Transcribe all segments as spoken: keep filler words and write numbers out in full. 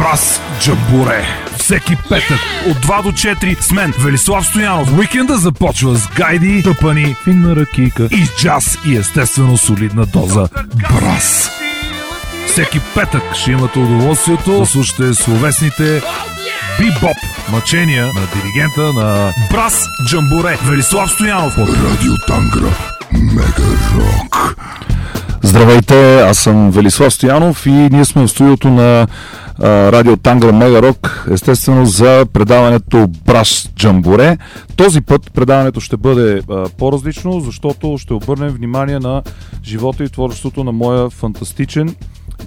Браз Джамбуре. Всеки петък от два до четири с мен, Велислав Стоянов. Уикенда започва с гайди, тъпани, финна ракийка и джаз и естествено солидна доза браз. Всеки петък ще имате удоволствието да слушате словесните бибоп мъчения на диригента на Браз Джамбуре Велислав Стоянов от Радио Тангра Мега Рок. Здравейте, аз съм Велислав Стоянов и ние сме в студиото на а, Радио Тангра Мега Рок, естествено за предаването Браз Джамбуре. Този път предаването ще бъде а, по-различно, защото ще обърнем внимание на живота и творчеството на моя фантастичен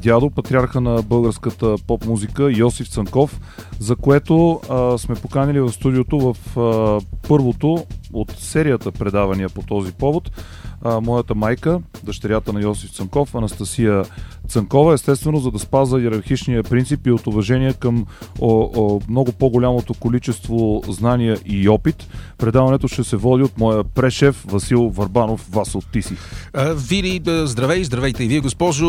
дядо, патриарха на българската поп-музика Йосиф Цанков, за което а, сме поканили в студиото в а, първото от серията предавания по този повод а, моята майка, дъщерята на Йосиф Цанков, Анастасия Цанкова, естествено за да спаза йерархичния принцип и от уважение към о, о, много по-голямото количество знания и опит. Предаването ще се води от моя прешеф Васил Върбанов. Васо, ти си. Вили, здравей, здравейте и вие, госпожо.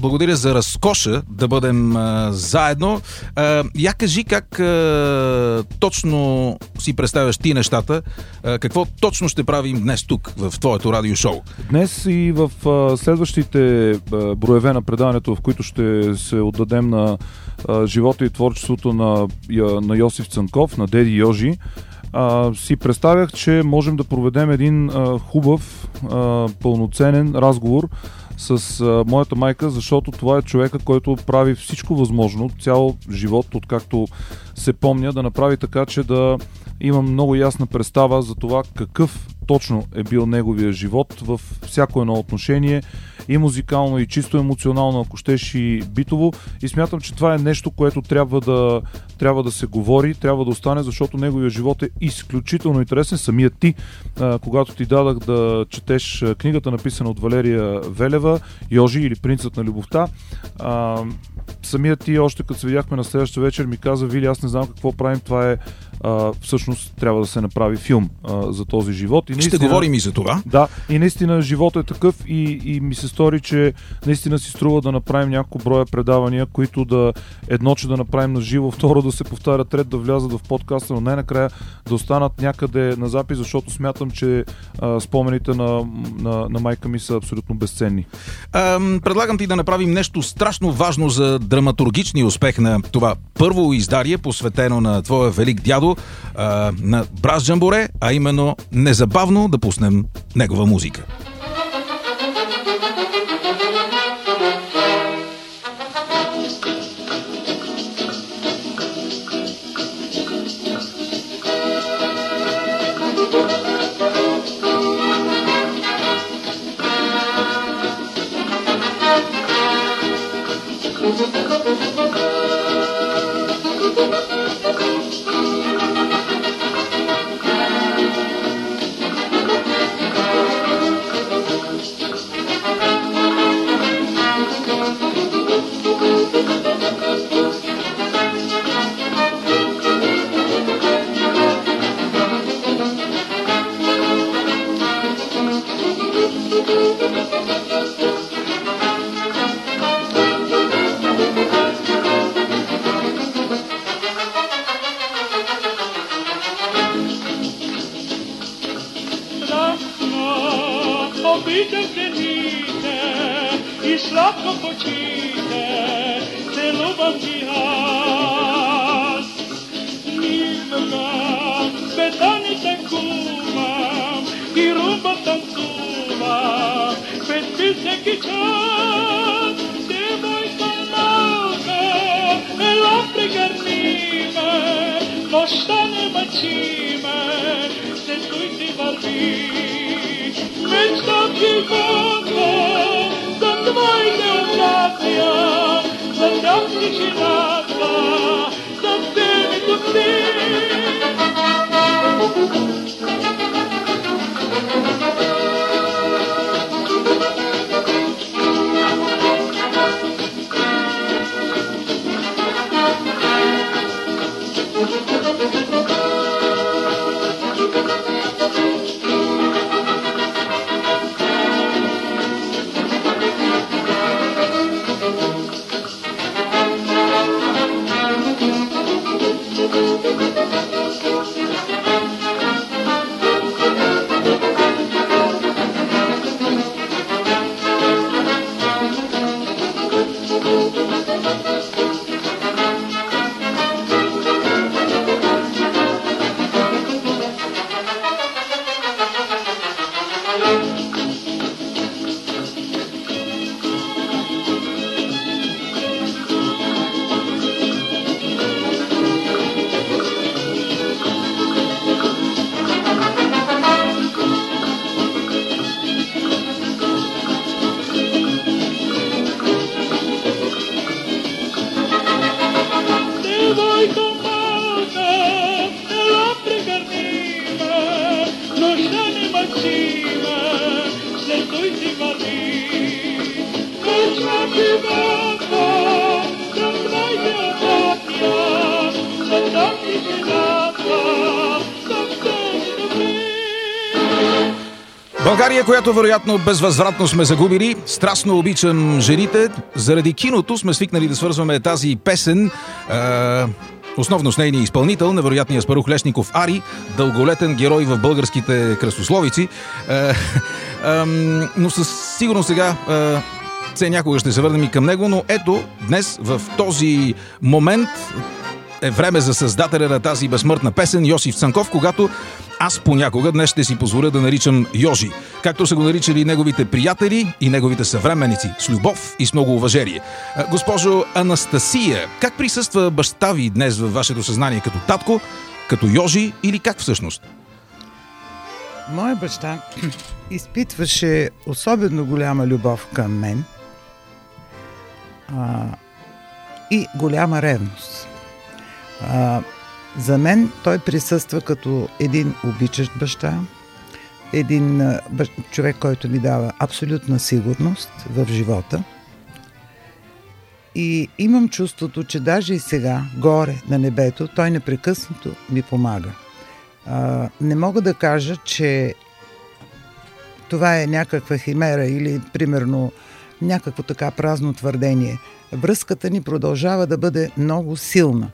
Благодаря за разкоша да бъдем а, заедно. А, я кажи как а, точно си представяш ти нещата, а, какво точно ще правим днес тук в твоето радиошоу. Днес и в а, следващите а, броеве на предаването, в които ще се отдадем на а, живота и творчеството на, на Йосиф Цанков, на Деди Йожи, а, си представях, че можем да проведем един а, хубав, а, пълноценен разговор с а, моята майка, защото това е човека, който прави всичко възможно, цял живот, откакто се помня, да направи така, че да имам много ясна представа за това какъв точно е бил неговия живот в всяко едно отношение, и музикално, и чисто емоционално, ако щеш, и битово. И смятам, че това е нещо, което трябва да, трябва да се говори, трябва да остане, защото неговия живот е изключително интересен. Самият ти, а, когато ти дадах да четеш книгата, написана от Валерия Велева, Йожи или Принцът на любовта, а, самият ти, още като се видяхме на следващата вечер, ми каза: Вили, аз не знам какво правим, това е а, всъщност трябва да се направи филм а, за този живот. И наистина, ще говорим и за това. Да, и наистина живота е такъв и, и ми се стори, че наистина си струва да направим няколко броя предавания, които да едно, че да направим на живо, второ да се повтарят, трет да влязат в подкаста, но най-накрая да останат някъде на запис, защото смятам, че а, спомените на, на, на майка ми са абсолютно безценни. А, предлагам ти да направим нещо страшно важно за драматургичния успех на това първо издарие, посветено на твоя велик дядо, а, на Браз Джамбуре, а именно незабавно да пуснем негова музика. Thank you. България, която вероятно безвъзвратно сме загубили. Страстно обичам жените. Заради киното сме свикнали да свързваме тази песен. Е... Основно с нейния изпълнител, невероятният Спарух Лешников Ари, дълголетен герой в българските кръстословици. Е, е, е, но със сигурно сега е, все някога ще се върнем и към него, но ето днес в този момент е време за създателя на тази безсмъртна песен Йосиф Цанков, когато аз понякога днес ще си позволя да наричам Йожи, както са го наричали неговите приятели и неговите съвременници, с любов и с много уважение. Госпожо Анастасия, как присъства баща ви днес във вашето съзнание? Като татко, като Йожи или как всъщност? Моя баща изпитваше особено голяма любов към мен а, и голяма ревност. А, за мен той присъства като един обичащ баща, един а, бъ... човек, който ми дава абсолютна сигурност в живота. И имам чувството, че даже и сега, горе на небето, той непрекъснато ми помага. А, не мога да кажа, че това е някаква химера или примерно някакво така празно твърдение. Връзката ни продължава да бъде много силна.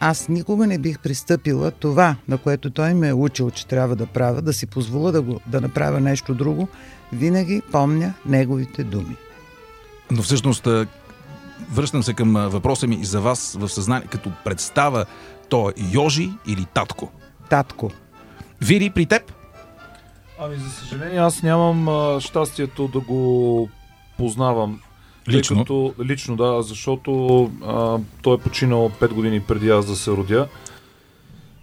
Аз никога не бих пристъпила това, на което той ме е учил, че трябва да правя, да си позволя да, го, да направя нещо друго. Винаги помня неговите думи. Но всъщност, връщам се към въпроса ми за вас в съзнание, като представа, то е Йожи или татко? Татко. Вири, при теб? Ами, за съжаление, аз нямам а, щастието да го познавам. Лично? Тъй като, лично, да, защото а, той е починал пет години преди аз да се родя.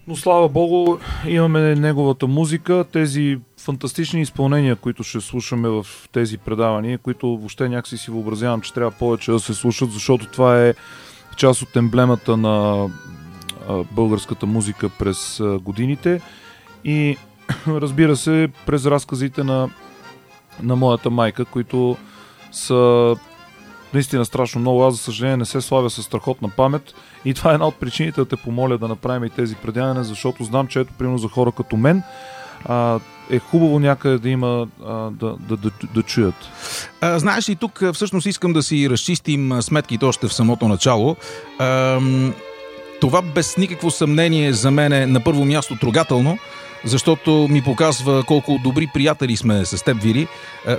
Но слава богу, имаме неговата музика, тези фантастични изпълнения, които ще слушаме в тези предавания, които въобще някакси си въобразявам, че трябва повече да се слушат, защото това е част от емблемата на а, българската музика през а, годините. И разбира се, през разказите на, на моята майка, които са наистина страшно много. Аз, за съжаление, не се славя със страхотна памет и това е една от причините да те помоля да направим и тези предавания, защото знам, че ето, примерно за хора като мен, а, е хубаво някъде да има а, да, да, да, да чуят. А, знаеш ли, тук всъщност искам да си разчистим сметките още в самото начало. А, това без никакво съмнение за мен е на първо място трогателно, защото ми показва колко добри приятели сме с теб, Вили,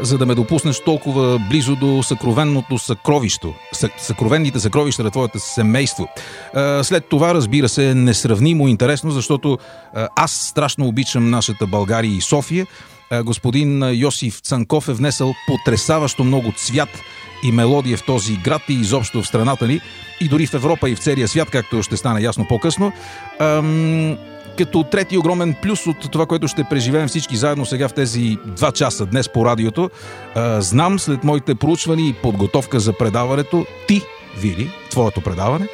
за да ме допуснеш толкова близо до съкровенното съкровище, съкровенните съкровища на твоето семейство. След това, разбира се, несравнимо интересно, защото аз страшно обичам нашата България и София. Господин Йосиф Цанков е внесъл потресаващо много цвят и мелодия в този град и изобщо в страната ни, и дори в Европа и в целия свят, както ще стане ясно по-късно. Ам... Като трети огромен плюс от това, което ще преживеем всички заедно сега в тези два часа днес по радиото, а, знам след моите проучвания и подготовка за предаването, ти, Вили, твоето предаване,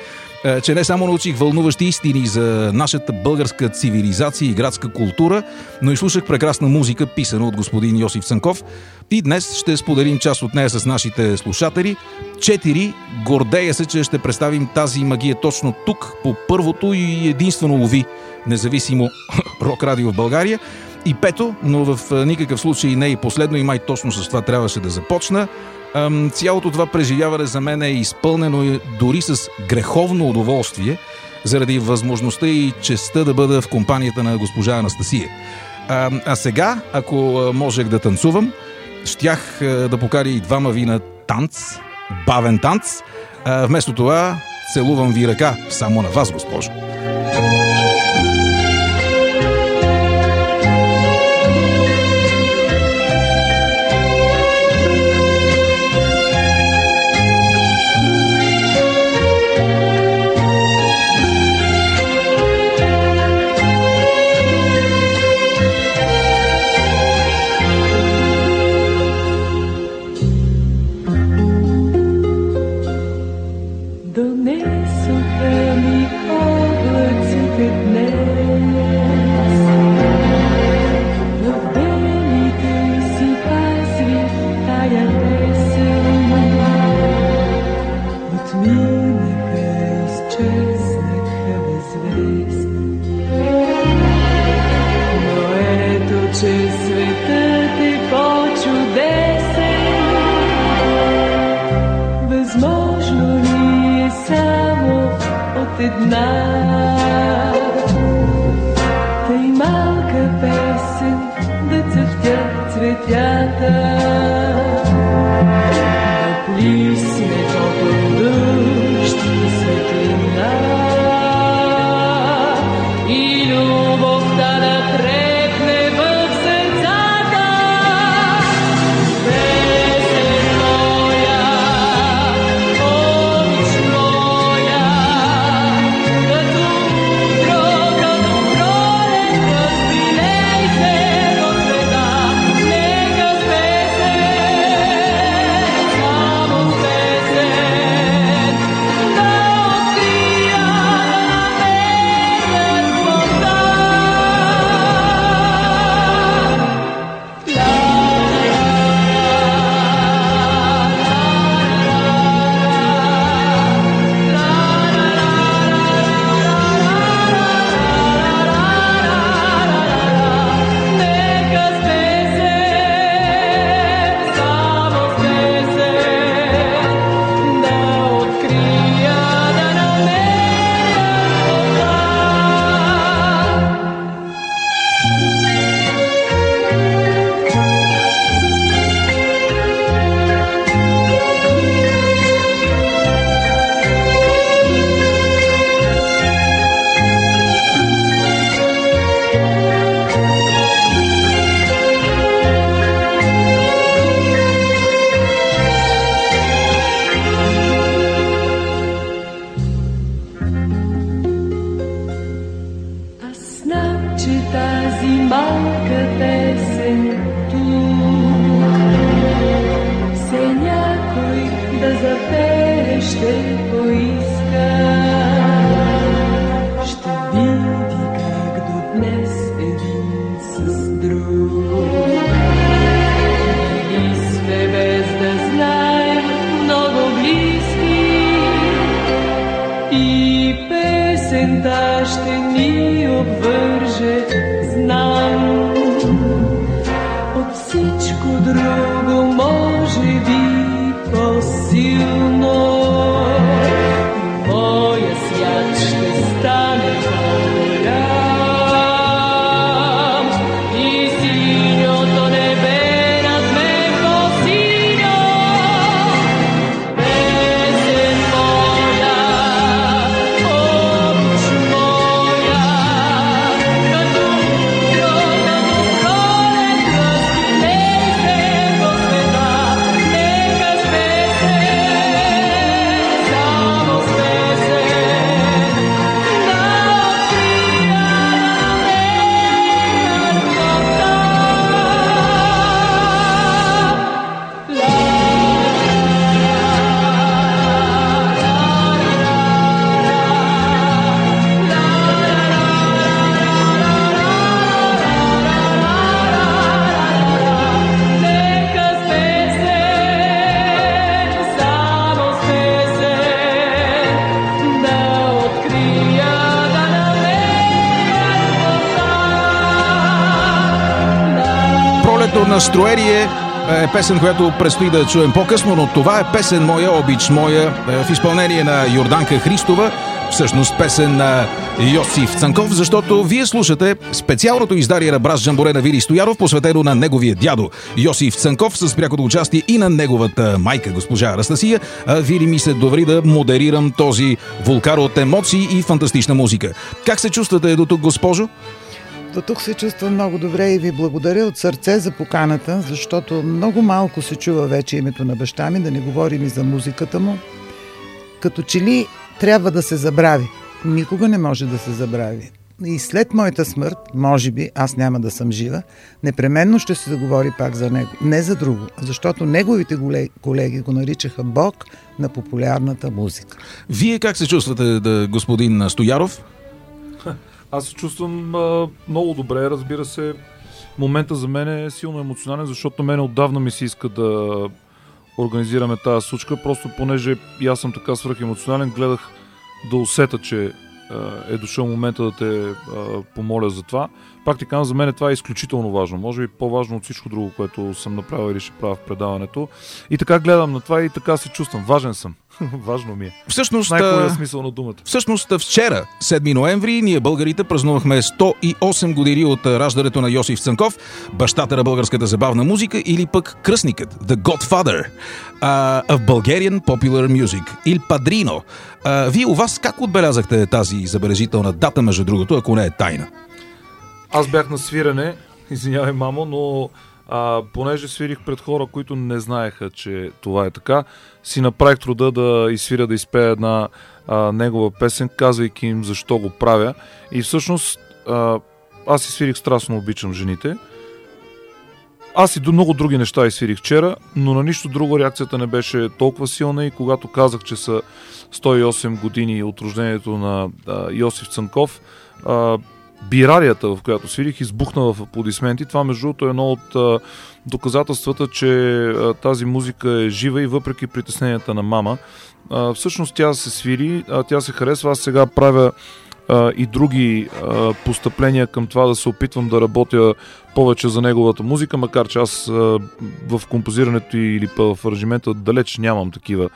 а, че не само научих вълнуващи истини за нашата българска цивилизация и градска култура, но и слушах прекрасна музика, писана от господин Йосиф Цанков. И днес ще споделим част от нея с нашите слушатели. Четири, гордея се, че ще представим тази магия точно тук, по първото и единствено лови независимо рок-радио в България. И пето, но в никакъв случай не и последно, и май точно с това трябваше да започна. Цялото това преживяване за мен е изпълнено дори с греховно удоволствие, заради възможността и честта да бъда в компанията на госпожа Анастасия. А сега, ако можех да танцувам, щях да покаря и двама ви на танц, бавен танц. Вместо това целувам ви ръка, само на вас, госпожо. Че светът е по възможно ли е само от една? Тъй малка песен да цъфтят цветята, да плисне топъл дъжд на светлина и любовта да трепне. Настроение е песен, която предстои да чуем по-късно, но това е песен "Моя обич моя" в изпълнение на Йорданка Христова, всъщност песен на Йосиф Цанков, защото вие слушате специалното издание на Браз Джамбуре на Вили Стоянов, посветено на неговия дядо Йосиф Цанков, с прякото участие и на неговата майка, госпожа Анастасия. Вили ми се довери да модерирам този вулкар от емоции и фантастична музика. Как се чувствате до тук, госпожо? До тук се чувствам много добре и ви благодаря от сърце за поканата, защото много малко се чува вече името на баща ми, да не говорим и за музиката му. Като че ли трябва да се забрави? Никога не може да се забрави. И след моята смърт, може би, аз няма да съм жива, непременно ще се заговори пак за него. Не за друго, защото неговите колеги го наричаха Бог на популярната музика. Вие как се чувствате, да, господин Стояров? Аз се чувствам а, много добре, разбира се. Момента за мен е силно емоционален, защото мен отдавна ми се иска да организираме тази случка, просто понеже и аз съм така свръхемоционален, гледах да усета, че а, е дошъл момента да те а, помоля за това. Пак ти казвам, за мен това е изключително важно, може би по-важно от всичко друго, което съм направил или ще правя в предаването. И така гледам на това и така се чувствам, важен съм. Важно ми е. Всъщност, най-хубавия смисъл на думата. Всъщност, вчера, седми ноември, ние българите празнувахме сто и осем години от раждането на Йосиф Цанков, бащата на българската забавна музика, или пък кръстникът, The Godfather uh, of Bulgarian Popular Music, Il Padrino. Uh, вие у вас как отбелязахте тази забележителна дата, между другото, ако не е тайна? Аз бях на свирене, извинявай, мамо, но... А, понеже свирих пред хора, които не знаеха, че това е така, си направих труда да изсвиря, да изпея една а, негова песен, казвайки им защо го правя. И всъщност а, аз изсвирих страстно обичам жените. Аз и до много други неща изсвирих вчера, но на нищо друго реакцията не беше толкова силна. И когато казах, че са сто и осем години от рождението на а, Йосиф Цанков, а, бирарията, в която свирих, избухна в аплодисменти. Това, между другото, е едно от а, доказателствата, че а, тази музика е жива и въпреки притесненията на мама. А, всъщност тя се свири, а, тя се харесва. Аз сега правя а, и други а, постъпления към това да се опитвам да работя повече за неговата музика, макар че аз а, в композирането или в аранжимента далеч нямам такива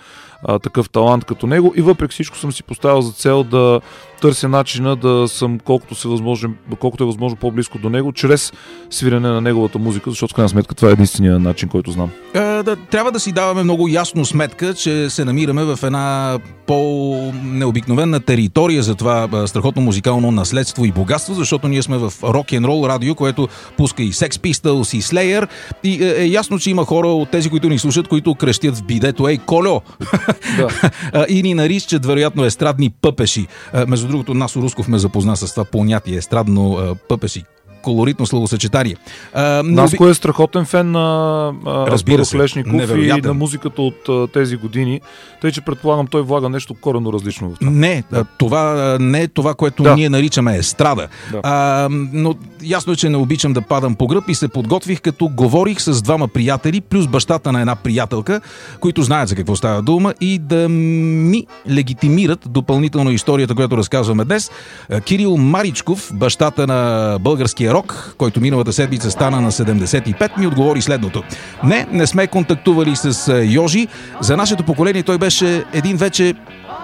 а, такъв талант като него и въпреки всичко съм си поставил за цел да търся начина да съм колкото, се възможно, колкото е възможно по-близко до него, чрез свирене на неговата музика, защото в крайна сметка това е единствения начин, който знам. А, да, трябва да си даваме много ясно сметка, че се намираме в една по-необикновена територия за това а, страхотно музикално наследство и богатство, защото ние сме в рок-н-рол радио, което пуска и Sex Pistols, и Slayer. И е, е ясно, че има хора от тези, които ни слушат, които крещят в бидето: "Ей, Кольо!" Да. И ни наричат, вероятно, естрадни пъпеши. Между другото, Насо Русков ме запозна с това понятие, естрадно пъпеши. Колоритно словосъчетание. Наско оби... е страхотен фен на Спарух Лешников и на музиката от а, тези години. Тъй, че предполагам, той влага нещо коренно различно в това. Не, да. това не е това, което да. ние наричаме естрада. Да. А, но ясно е, че не обичам да падам по гръб и се подготвих, като говорих с двама приятели, плюс бащата на една приятелка, които знаят за какво става дума, и да ми легитимират допълнително историята, която разказваме днес. Кирил Маричков, бащата на българския рок, който миналата седмица стана на седемдесет и пет, ми отговори следното. Не, не сме контактували с Йожи. За нашето поколение той беше един вече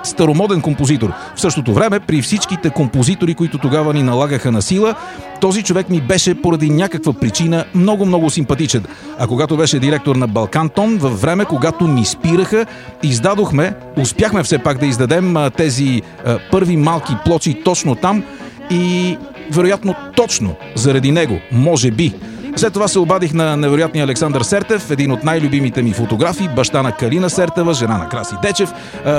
старомоден композитор. В същото време, при всичките композитори, които тогава ни налагаха на сила, този човек ми беше поради някаква причина много-много симпатичен. А когато беше директор на Балкантон, във време, когато ни спираха, издадохме, успяхме все пак да издадем тези а, първи малки плочи точно там и... вероятно точно заради него, може би. След това се обадих на невероятния Александър Сертев, един от най-любимите ми фотографи, баща на Калина Сертева, жена на Краси Дечев. Е,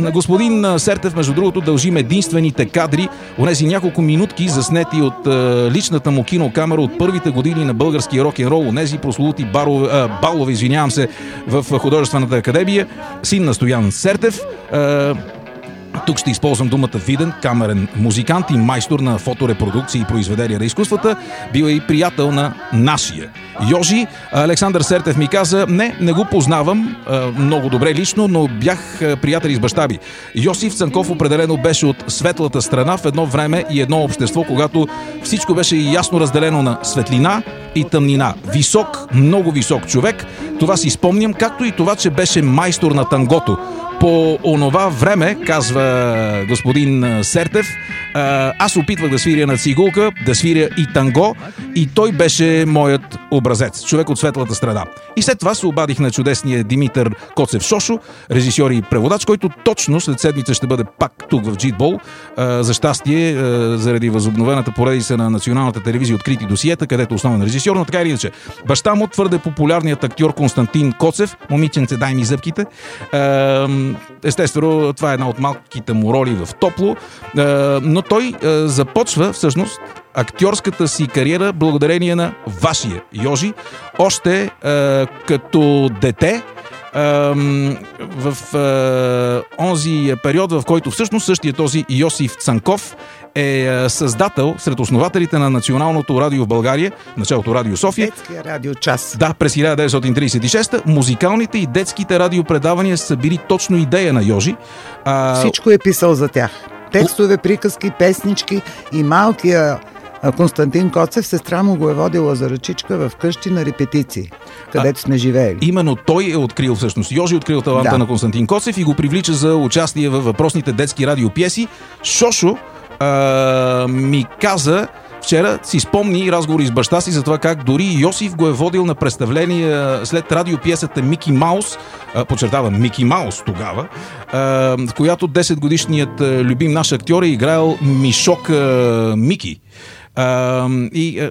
на господин Сертев, между другото, дължим единствените кадри, онези няколко минутки заснети от е, личната му кинокамера от първите години на българския рок-н-рол, онези прословути барове, е, балове, извинявам се, в Художествената академия, син на Стоян Сертев. Е, Тук ще използвам думата виден, камерен музикант и майстор на фоторепродукции и произведения на изкуствата. Бил е и приятел на нашия Йожи. Александър Сертев ми каза: "Не, не го познавам много добре лично, но бях приятели с баща ми." Йосиф Цанков определено беше от светлата страна в едно време и едно общество, когато всичко беше ясно разделено на светлина и тъмнина. Висок, много висок човек. Това си спомням, както и това, че беше майстор на тангото. По онова време, казва господин Сертев, аз опитвах да свиря на цигулка, да свиря и танго, и той беше моят образец, човек от светлата страна. И след това се обадих на чудесния Димитър Коцев Шошо, режисьор и преводач, който точно след седмица ще бъде пак тук в Джитбол. За щастие, заради възобновената поредица на националната телевизия "Открити досиета", където основен режисьор, но така или иначе, баща му, твърде популярният актьор Константин Коцев, "Момиченце, дай ми зъбките", естествено, това е една от малките му роли в "Топло", но той започва всъщност актьорската си кариера благодарение на вашия Йожи, още като дете, в онзи период, в който всъщност същия този Йосиф Цанков е създател сред основателите на Националното радио в България, началото Радио София. Детския радио час. Да, през хиляда деветстотин тридесет и шеста музикалните и детските радиопредавания са били точно идея на Йожи. А... Всичко е писал за тях. Текстове, приказки, песнички и малкия Константин Коцев, сестра му го е водила за ръчичка в къщи на репетиции, където а, сме живеели. Именно той е открил всъщност. Йожи открил таланта да. на Константин Коцев и го привлича за участие във въпросните детски радиопиеси. Шошо а, ми каза вчера, си спомни разговори с баща си за това как дори Йосиф го е водил на представление след радиопиесата Мики Маус, подчертавам Мики Маус тогава, в която десетгодишният любим наш актьор е играел Мишок Мики. И...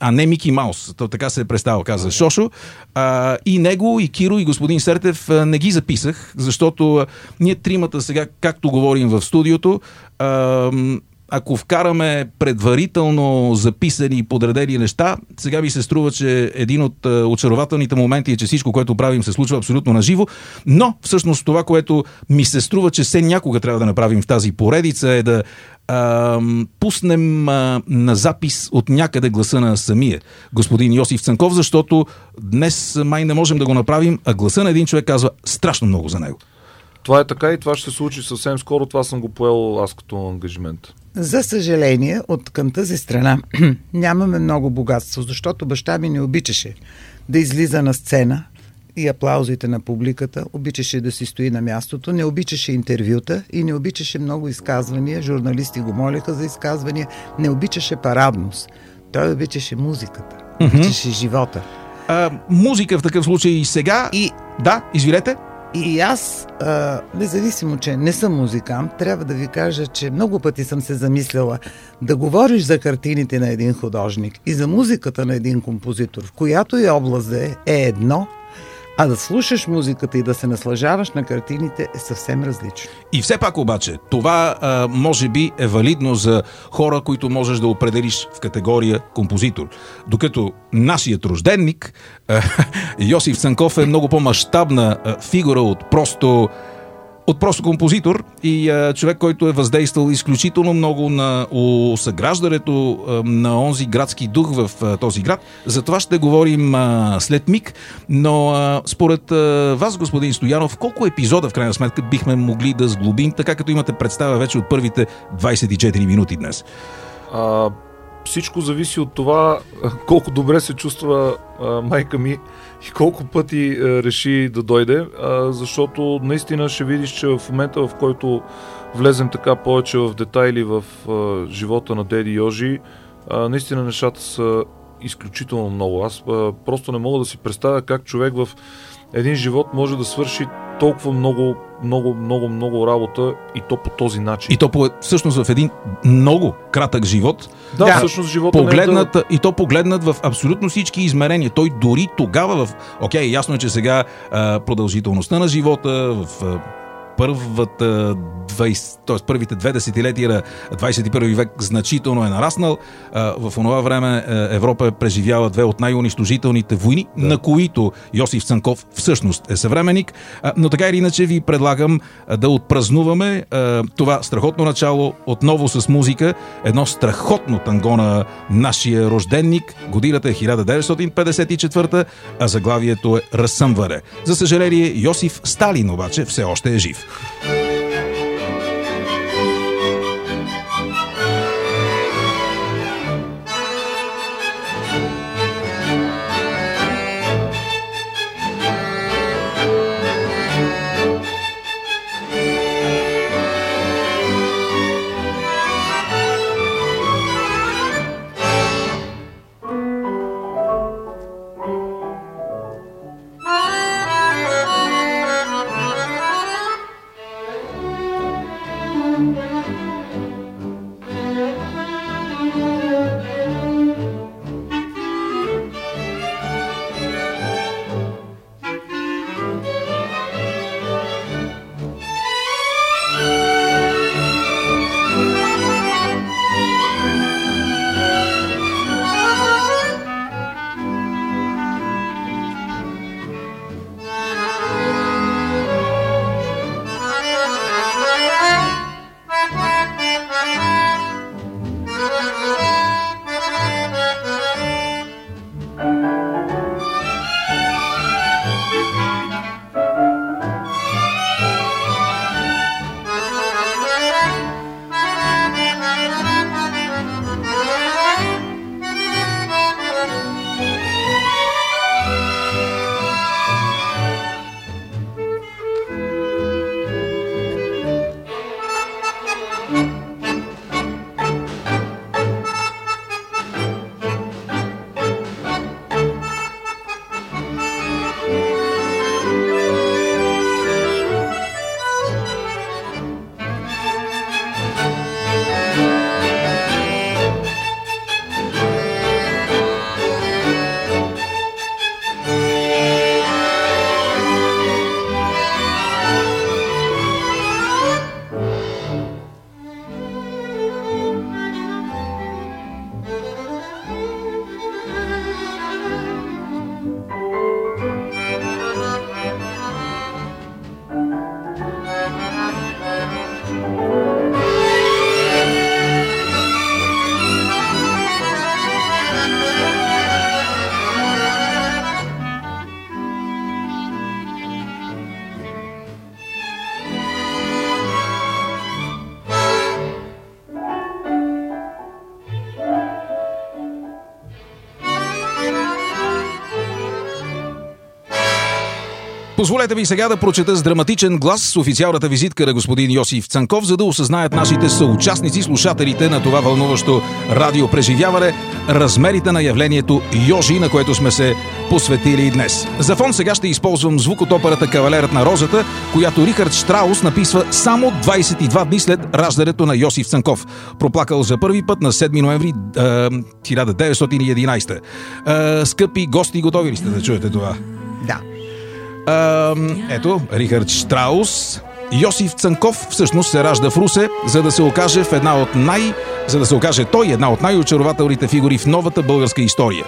а не Мики Маус, то така се е представил, каза Шошо. А, и него, и Киро, и господин Сертев не ги записах, защото ние тримата сега, както говорим в студиото, а, ако вкараме предварително записани и подредени неща, сега би се струва, че един от очарователните моменти е, че всичко, което правим, се случва абсолютно наживо, но всъщност това, което ми се струва, че все някога трябва да направим в тази поредица, е да а, пуснем а, на запис от някъде гласа на самия господин Йосиф Цанков, защото днес май не можем да го направим, а гласа на един човек казва страшно много за него. Това е така и това ще се случи съвсем скоро. Това съм го поел аз като ангажимент. За съжаление, от към тази страна нямаме много богатство, защото баща ми не обичаше да излиза на сцена и аплаузите на публиката, обичаше да си стои на мястото, не обичаше интервюта и не обичаше много изказвания, журналисти го молеха за изказвания, не обичаше парадност. Той обичаше музиката, mm-hmm. обичаше живота. А, музика в такъв случай и сега... И... Да, извинете. И аз, а, независимо, че не съм музикант, трябва да ви кажа, че много пъти съм се замисляла да говориш за картините на един художник и за музиката на един композитор, в която и област е, е едно, а да слушаш музиката и да се наслаждаваш на картините е съвсем различно. И все пак обаче, това а, може би е валидно за хора, които можеш да определиш в категория композитор. Докато нашият рожденник, а, Йосиф Цанков, е много по-мащабна а, фигура от просто... От просто композитор и а, човек, който е въздействал изключително много на осъграждането на онзи градски дух в а, този град. За това ще говорим а, след миг, но а, според а, вас, господин Стоянов, колко епизода в крайна сметка бихме могли да сглобим, така като имате представа вече от първите двайсет и четири минути днес? А, всичко зависи от това колко добре се чувства а, майка ми и колко пъти а, реши да дойде, а, защото наистина ще видиш, че в момента, в който влезем така повече в детайли в а, живота на деди Йожи, а, наистина нещата са изключително много. Аз а, просто не мога да си представя как човек в един живот може да свърши толкова много, много, много, много работа и то по този начин. И то по, всъщност в един много кратък живот. Да, да. Всъщност живота погледнат, не е да... И то погледнат в абсолютно всички измерения. Той дори тогава в... Окей, ясно е, че сега а, продължителността на живота в... А... Първата двайсет, т.е. първите две десетилетия, двайсет и първи век значително е нараснал. В онова време Европа е преживяла две от най-унищожителните войни, да. на които Йосиф Цанков всъщност е съвременник. Но така или иначе ви предлагам да отпразнуваме това страхотно начало отново с музика. Едно страхотно танго на нашия рожденник. Годината е хиляда деветстотин петдесет и четвърта, а заглавието е Разсъмване. За съжаление, Йосиф Сталин обаче все още е жив. Thank you. Позволете ми сега да прочета с драматичен глас с официалната визитка на господин Йосиф Цанков, за да осъзнаят нашите съучастници, слушателите на това вълнуващо радиопреживяване, размерите на явлението Йожи, на което сме се посветили и днес. За фон сега ще използвам звук от операта «Кавалерът на розата», която Рихард Штраус написва само двайсет и два дни след раждането на Йосиф Цанков, проплакал за първи път на седми ноември е, хиляда деветстотин и единайсета. Е, скъпи гости, готови ли сте да чуете това? Да. Ето, Рихард Штраус. Йосиф Цанков всъщност се ражда в Русе, за да се окаже в една от най... за да се окаже той една от най-очарователните фигури в новата българска история.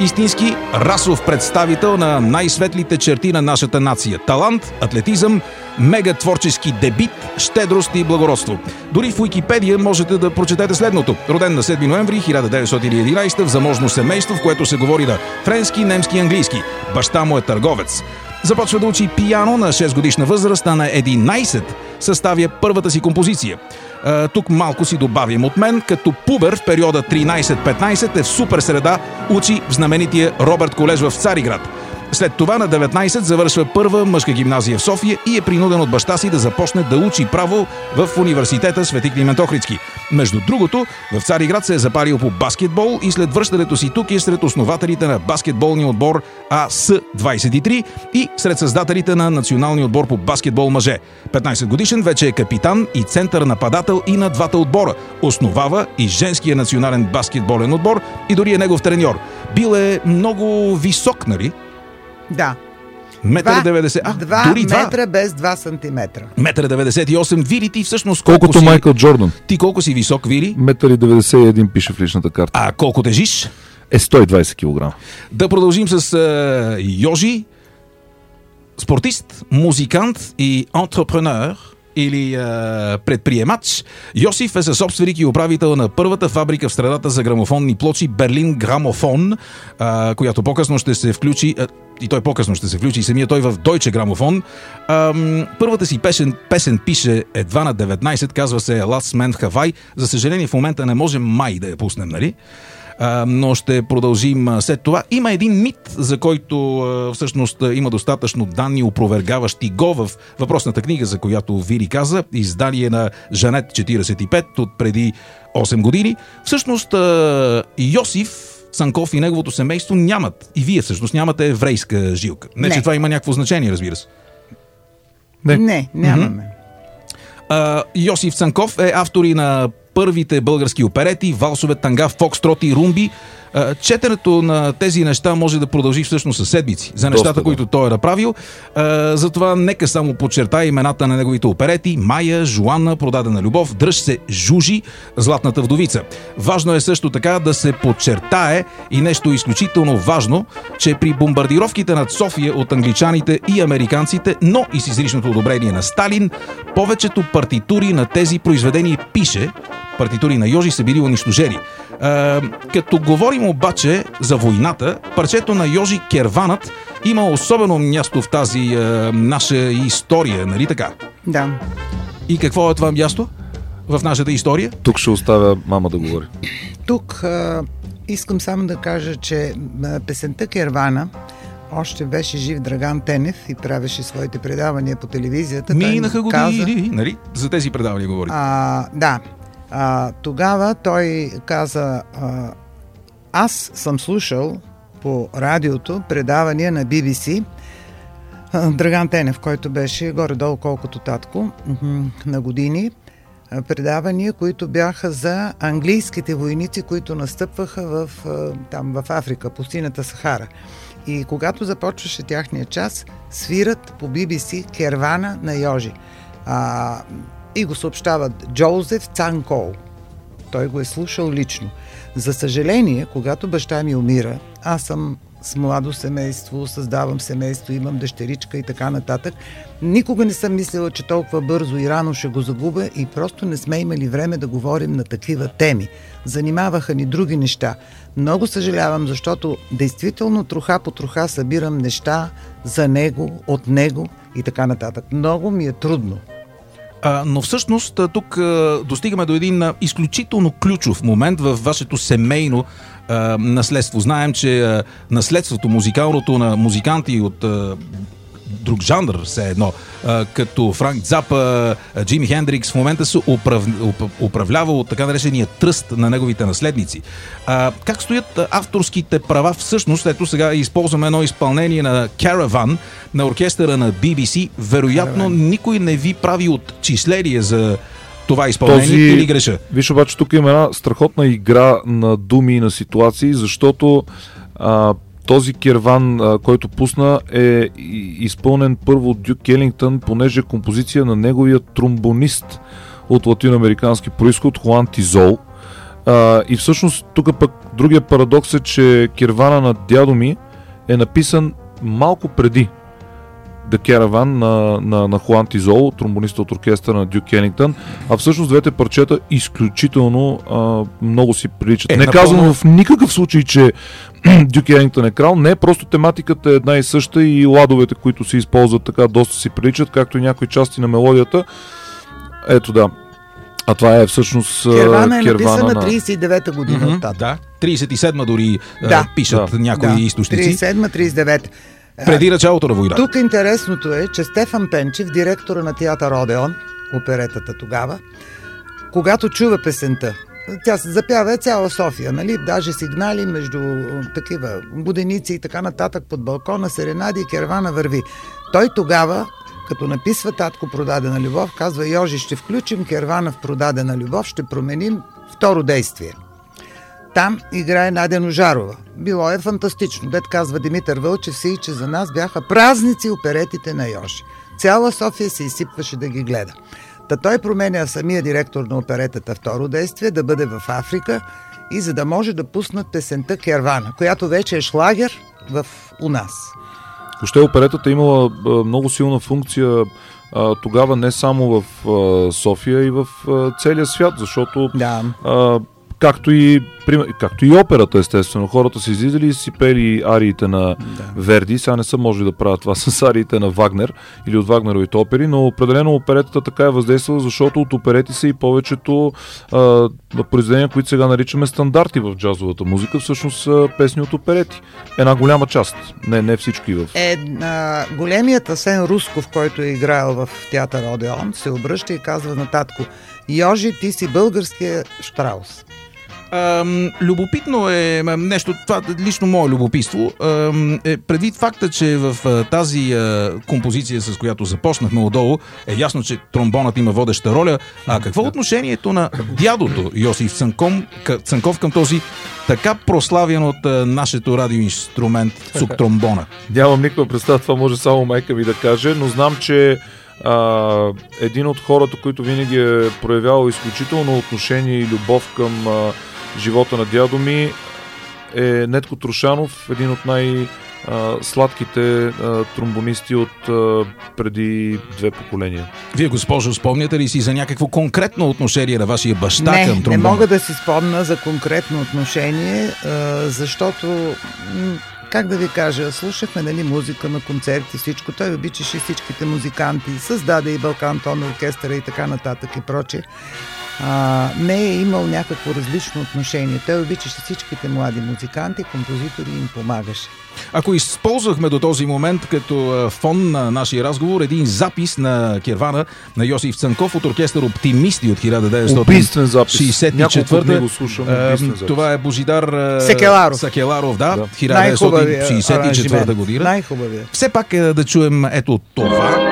Истински расов представител на най-светлите черти на нашата нация. Талант, атлетизъм, мегатворчески дебит, щедрост и благородство. Дори в Уикипедия можете да прочетете следното. Роден на седми ноември хиляда деветстотин и единайсета в заможно семейство, в което се говори на френски, немски и английски. Баща му е търговец. Започва да учи пияно на шестгодишна възраст, а на единайсет съставя първата си композиция. А, тук малко си добавим от мен, като пубер в периода тринайсет-петнайсет е в супер среда, учи в знаменития Робърт Колеж в Цариград. След това на деветнайсет завършва първа мъжка гимназия в София и е принуден от баща си да започне да учи право в университета Свети Климент Охридски. Между другото, в Цариград се е запалил по баскетбол и след връщането си тук е сред основателите на баскетболния отбор А С двайсет и три и сред създателите на националния отбор по баскетбол мъже. петнайсет годишен вече е капитан и център нападател и на двата отбора. Основава и женския национален баскетболен отбор и дори е негов треньор. Бил е много висок, нали? Да. метър деветдесет. А, два дори два. Метра без два сантиметра. метър деветдесет и осем. Вили ти всъщност колко Колкото си... Майкъл Джордан. Ти колко си висок, Вили? метър деветдесет и един пише в личната карта. А колко тежиш? Е сто и двайсет килограма. Да продължим с uh, Йожи. Спортист, музикант и антрепренер или uh, предприемач. Йосиф е съсобственик и управител на първата фабрика в страната за грамофонни плочи Берлин Грамофон, uh, която по-късно ще се включи... Uh, и той по-късно ще се включи и самия той в Дойче Грамофон. Ам, първата си песен, песен пише едва на деветнайсет, казва се Last Man в Хавай. За съжаление в момента не можем май да я пуснем, нали? Ам, но ще продължим след това. Има един мит, за който а, всъщност има достатъчно данни, опровергаващи го в въпросната книга, за която Вили каза, издание на Жанет четирийсет и пет от преди осем години. Всъщност а, Йосиф Цанков и неговото семейство нямат. И вие всъщност нямате еврейска жилка. Не, не. Че това има някакво значение, разбира се. Не, не нямаме. А, Йосиф Цанков е автор и на първите български оперети, валсове, танга, фокстрот и румби. А, четенето на тези неща може да продължи всъщност със седмици за нещата, Доста, да. които той е направил. А, затова нека само подчертая имената на неговите оперети: Майя, Жуана, Продадена любов, Дръж се, Жужи, Златната вдовица. Важно е също така да се подчертае и нещо изключително важно, че при бомбардировките над София от англичаните и американците, но и с изричното одобрение на Сталин, повечето партитури на тези произведения пише, партитури на Йожи са били унищожени. А, като говорим обаче за войната, парчето на Йожи Керванът има особено място в тази а, наша история, нали така? Да. И какво е това място в нашата история? Тук ще оставя мама да говори. Тук а, искам само да кажа, че песента Кервана още беше жив Драган Тенев и правеше своите предавания по телевизията. Минаха години, каза... нали? За тези предавания говори. А, да. А, тогава той каза: а, аз съм слушал по радиото предавания на Би Би Си Драган Тенев, който беше горе-долу колкото татко на години, предавания, които бяха за английските войници, които настъпваха в, там, в Африка, пустинята Сахара. И когато започваше тяхния час, свират по Би Би Си Кервана на Йожи. А, и го съобщават Йосиф Цанков. Той го е слушал лично. За съжаление, когато баща ми умира, аз съм с младо семейство, създавам семейство, имам дъщеричка и така нататък. Никога не съм мислила, че толкова бързо и рано ще го загубя и просто не сме имали време да говорим на такива теми. Занимаваха ни други неща. Много съжалявам, защото действително троха по троха събирам неща за него, от него и така нататък. Много ми е трудно. Но всъщност тук достигаме до един изключително ключов момент в вашето семейно наследство. Знаем, че наследството музикалното на музиканти от друг жанр, все едно, а, като Франк Запа, Джими Хендрикс в момента се управ... управлява от така наречения тръст на неговите наследници. А, как стоят авторските права всъщност? Ето сега използваме едно изпълнение на Caravan на оркестъра на би би си. Вероятно Caravan. Никой не ви прави отчисление за това изпълнение Този... или греша? Виж, обаче тук има една страхотна игра на думи и на ситуации, защото а, този керван, а, който пусна, е изпълнен първо от Дюк Елингтън, понеже е композиция на неговия тромбонист от латиноамерикански произход Хуан Тизол. А, и всъщност тук пък другия парадокс е, че кервана на дядо ми е написан малко преди The Caravan на, на, на Хуан Тизол, тромбониста от оркестъра на Дюк Елингтън, а всъщност двете парчета изключително а, много си приличат. Е, не напълно... казвам в никакъв случай, че Дюк Елингтън е крал, не, просто тематиката е една и съща и ладовете, които се използват така, доста си приличат, както и някои части на мелодията. Ето да. А това е всъщност Кервана е написана на... тридесет и девета година mm-hmm, оттатък. Да, тридесет и седма дори да. е, пишат да. някои да. източници. тридесет и седма тридесет и девета Преди началото на война. Тук интересното е, че Стефан Пенчев, директора на Театър Одеон, оперетата тогава, когато чува песента, тя се запява цяла София, нали? Даже сигнали между такива буденици и така нататък под балкона, серенади и кервана върви. Той тогава, като написва "Татко, продадена любов", казва: "Йожи, ще включим кервана в "Продадена любов", ще променим второ действие". Там играе Надя Ножарова. Било е фантастично. Дед казва Димитър Вълчев си, че за нас бяха празници оперетите на Йоши. Цяла София се изсипваше да ги гледа. Та той променя самия директор на оперетата второ действие, да бъде в Африка, и за да може да пуснат песента Кервана, която вече е шлагер в у нас. Въобще оперетата имала много силна функция тогава не само в София, и в целия свят, защото... Да. А, Както и, както и операта, естествено. Хората са излизали и си пели ариите на да. Верди. Сега не са можели да правят това с ариите на Вагнер или от Вагнеровите опери, но определено оперетата така е въздействала, защото от оперети са и повечето а, произведения, които сега наричаме стандарти в джазовата музика, всъщност са песни от оперети. Една голяма част. Не, не всички в... Е, а, големият Насо Русков, който е играл в Театър Одеон, се обръща и казва на татко: "Йожи, ти си българския Щраус". Uh, любопитно е нещо, това лично мое любопитство, uh, е предвид факта, че в uh, тази uh, композиция, с която започнахме отдолу, е ясно, че тромбонът има водеща роля. А какво е отношението на дядото Йосиф Цанком, Цанков към този така прославен от uh, нашето радиоинструмент субтромбона? Нямам никаква представа, това може само майка ми да каже, но знам, че Uh, един от хората, който винаги е проявявал изключително отношение и любов към uh, живота на дядо ми, е Нетко Трошанов, един от най-сладките uh, uh, тромбонисти от uh, преди две поколения. Вие, госпожо, спомняте ли си за някакво конкретно отношение на вашия баща не, към тромбона? Не, не мога да си спомня за конкретно отношение, uh, защото... Как да ви кажа, слушахме, нали, музика на концерти, всичко. Той обичаше всичките музиканти, създаде и Балкантон, оркестъра и така нататък и прочее. Не е имал някакво различно отношение. Той обичаше всичките млади музиканти, композитори, им помагаше. Ако използвахме до този момент като фон на нашия разговор един запис на кервана на Йосиф Цанков от оркестър Оптимисти от хиляда деветстотин шейсет и четвърта. Това е Божидар Сакеларов, Сакеларов да, да. хиляда деветстотин шейсет и четвърта година. Най-хубавия. Все пак да чуем ето това.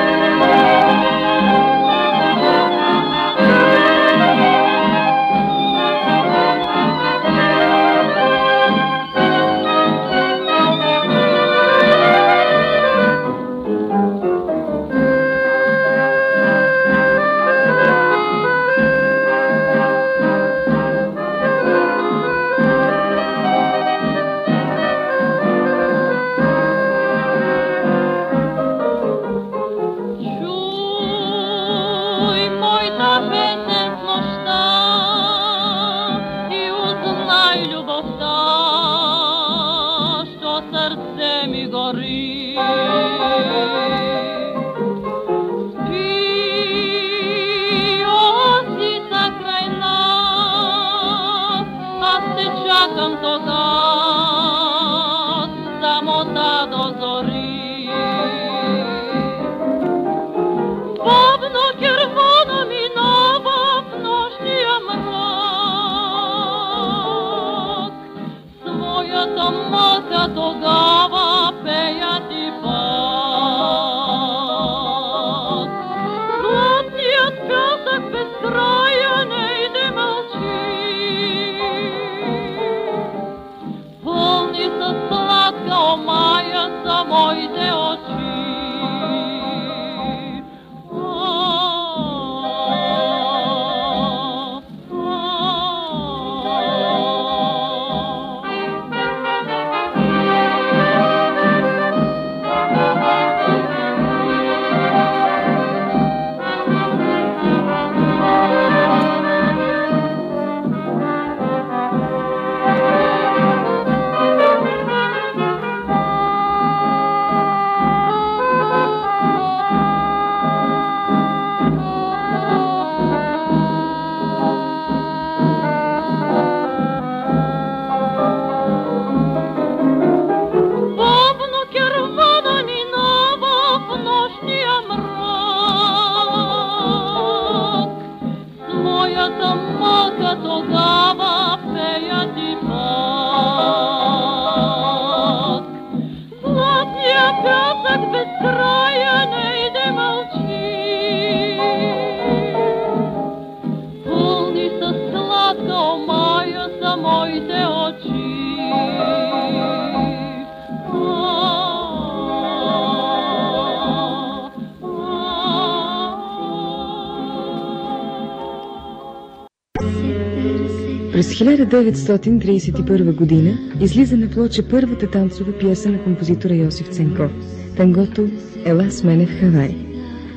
През хиляда деветстотин тридесет и първа година излиза на плоча първата танцова пиеса на композитора Йосиф Цанков. Тангото «Ела с мене в Хавай».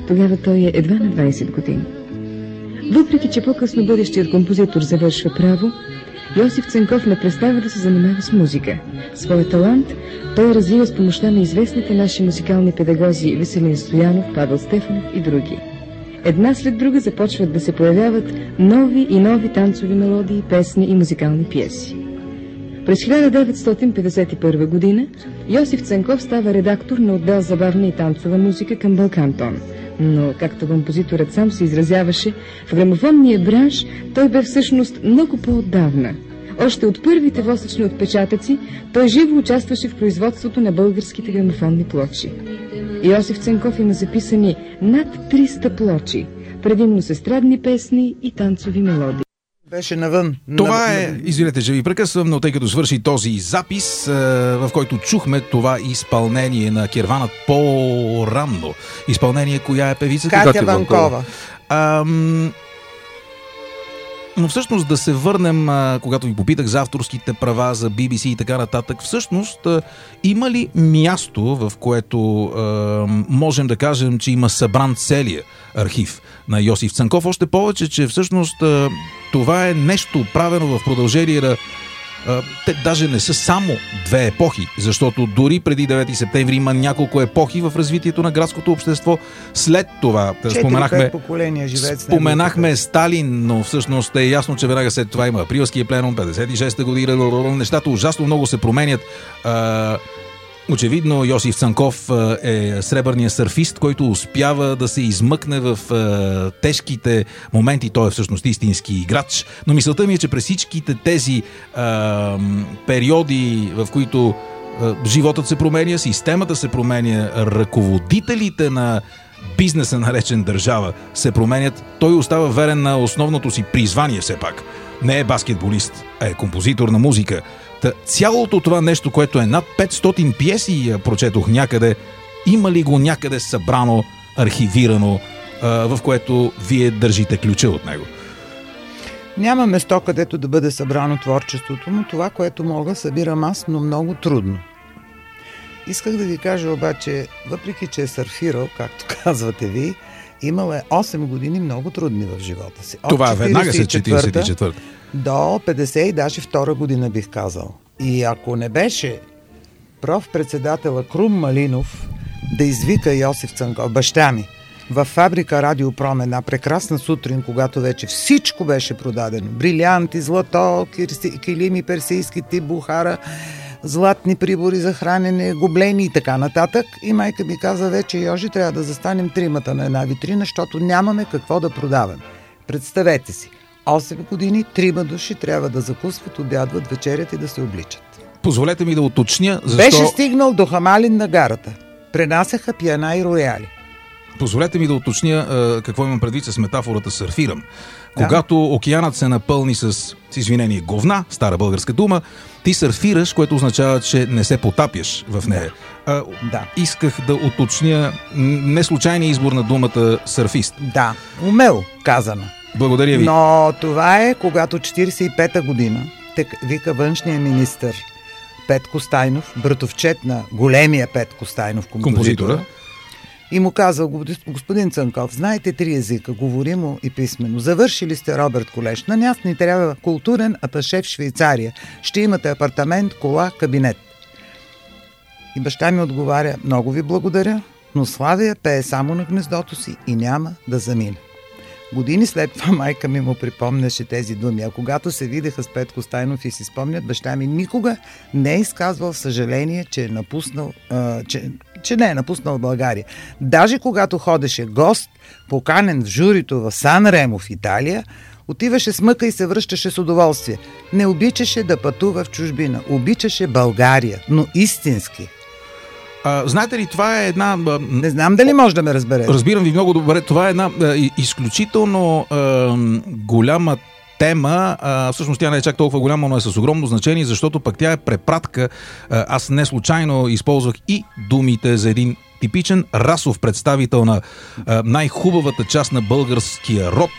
Тогава той е едва на двадесет години. Въпреки че по-късно бъдещият композитор завършва право, Йосиф Цанков не престава да се занимава с музика. Своя талант той развива с помощта на известните наши музикални педагози Веселин Стоянов, Павел Стефанов и други. Една след друга започват да се появяват нови и нови танцови мелодии, песни и музикални пиеси. През хиляда деветстотин петдесет и първа година Йосиф Цанков става редактор на отдел забавна и танцова музика към Балкантон. Но, както композиторът сам се изразяваше, в грамофонния бранш той бе всъщност много по-отдавна. Още от първите восъчни отпечатъци той живо участваше в производството на българските грамофонни плочи. Йосиф Цанков има записани над триста плочи, предимно с естрадни песни и танцови мелодии. Беше навън. Това навън, е, извинете, ще ви прекъсвам, но тъй като свърши този запис, е, в който чухме това изпълнение на Кирванът по-ранно. Изпълнение, коя е певицата? Катя, Катя Ванкова. Ам... Но всъщност да се върнем, а, когато ви попитах за авторските права, за Би Би Си и така нататък, всъщност а, има ли място, в което а, можем да кажем, че има събран целия архив на Йосиф Цанков? Още повече, че всъщност а, това е нещо правено в продължение на... А, те даже не са само две епохи, защото дори преди девети септември има няколко епохи в развитието на градското общество. След това споменахме, споменахме Сталин, но всъщност е ясно, че веднага след това има Априлския пленум, петдесет и шеста година, нещата ужасно много се променят. А, очевидно Йосиф Цанков е сребърният сърфист, който успява да се измъкне в е, тежките моменти. Той е всъщност истински играч. Но мисълта ми е, че през всичките тези е, периоди, в които е, животът се променя, системата се променя, ръководителите на бизнеса, наречен държава, се променят, той остава верен на основното си призвание все пак. Не е баскетболист, а е композитор на музика. Цялото това нещо, което е над петстотин пиеси, прочетох някъде, има ли го някъде събрано, архивирано, в което вие държите ключа от него? Няма место, където да бъде събрано творчеството му. Това, което мога, събирам аз, но много трудно. Исках да ви кажа обаче, въпреки че е сърфирал, както казвате ви, имал е осем години много трудни в живота си. От това веднага след четиридесет и четвърта до петдесет и даже втора година бих казал. И ако не беше проф. Председателя Крум Малинов да извика Йосиф Цанков, баща ми, във фабрика Радиопром, една прекрасна сутрин, когато вече всичко беше продадено. Брилианти, злато, килими персийски тип, бухара, златни прибори за хранене, гоблени и така нататък. И майка ми каза, вече Йожи, трябва да застанем тримата на една витрина, защото нямаме какво да продаваме. Представете си, осем години, трима души трябва да закусват, обядват, вечерят и да се обличат. Позволете ми да уточня, защо... Беше стигнал до Хамалин на гарата. Пренасяха пиана и рояли. Позволете ми да уточня какво имам предвид с метафората сърфирам. Да. Когато океанът се напълни с, с извинение, говна, стара българска дума, ти сърфираш, което означава, че не се потапяш в нея. Да. А, да. Исках да уточня неслучайния избор на думата сърфист. Да, умело казано. Благодаря ви. Но това е, когато четиридесет и пета година, тък, вика външния министър Петко Стайнов, братовчет на големия Петко Стайнов, композитора, композитора. И му казва, господин Цанков, знаете три езика, говоримо и писмено. Завършили сте Роберт колеж. На нас ни трябва културен аташе в Швейцария. Ще имате апартамент, кола, кабинет. И баща ми отговаря, много ви благодаря, но Славия пее само на гнездото си и няма да замине. Години след това майка ми му припомняше тези думи, а когато се видяха с Петко Стайнов и си спомнят, баща ми никога не е изказвал съжаление, че е напуснал, а, че, че не е напуснал България. Даже когато ходеше гост, поканен в журито в Сан Ремо в Италия, отиваше с мъка и се връщаше с удоволствие. Не обичаше да пътува в чужбина, обичаше България, но истински. А, знаете ли, това е една... Не знам дали може да ме разберете. Разбирам ви много добре. Това е една а, изключително а, голяма тема. А, всъщност тя не е чак толкова голяма, но е с огромно значение, защото пък тя е препратка. А, аз не случайно използвах и думите за един типичен расов представител на а, най-хубавата част на българския род.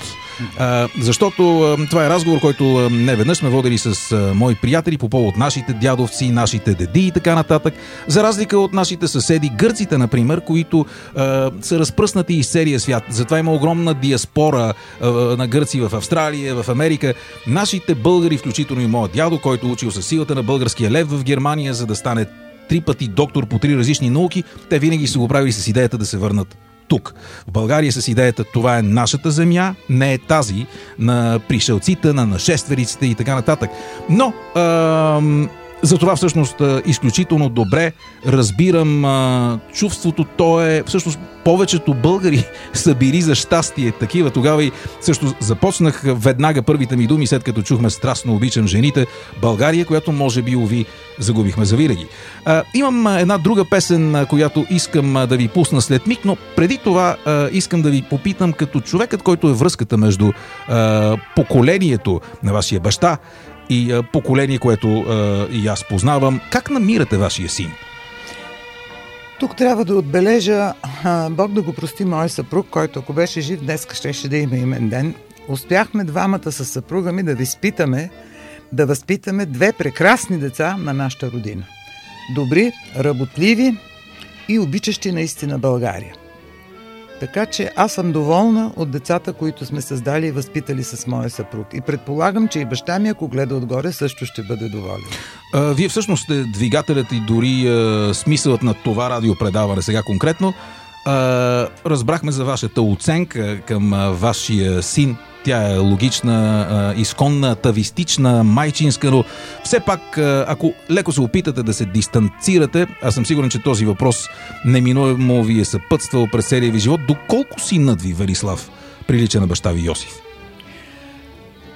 А, защото а, това е разговор, който а, не веднъж сме водили с а, мои приятели по повод нашите дядовци, нашите деди и така нататък. За разлика от нашите съседи, гърците, например, които а, са разпръснати из целия свят. Затова има огромна диаспора а, на гърци в Австралия, в Америка. Нашите българи, включително и моят дядо, който учил със силата на българския лев в Германия, за да стане три пъти доктор по три различни науки, те винаги са го правили с идеята да се върнат тук. В България с идеята това е нашата земя, не е тази на пришелците, на нашествениците и така нататък. Но ам, за това всъщност изключително добре разбирам а, чувството. То е, всъщност повечето българи са били за щастие такива. Тогава и също започнах веднага първите ми думи, след като чухме "Страстно обичам жените", България, която може би, уви, загубихме завинаги. А, имам една друга песен, която искам да ви пусна след миг, но преди това а, искам да ви попитам, като човекът, който е връзката между а, поколението на вашия баща и а, поколение, което а, и аз познавам, как намирате вашия син? Тук трябва да отбележа, а, Бог да го прости, мой съпруг, който ако беше жив, днес щеше да има имен ден. Успяхме двамата с съпруга ми да възпитаме, да възпитаме две прекрасни деца на нашата родина. Добри, работливи и обичащи наистина България. Така че аз съм доволна от децата, които сме създали и възпитали с моя съпруг. И предполагам, че и баща ми, ако гледа отгоре, също ще бъде доволен. А, вие всъщност сте двигателят и дори а, смисълът на това радиопредаване сега конкретно. А, разбрахме за вашата оценка към а, вашия син. Тя е логична, а, изконна, атавистична, майчинска, но все пак, а, ако леко се опитате да се дистанцирате, аз съм сигурен, че този въпрос неминуемо ви е съпътствал през целия ви живот. Доколко синът ви, Велислав, прилича на баща ви Йосиф?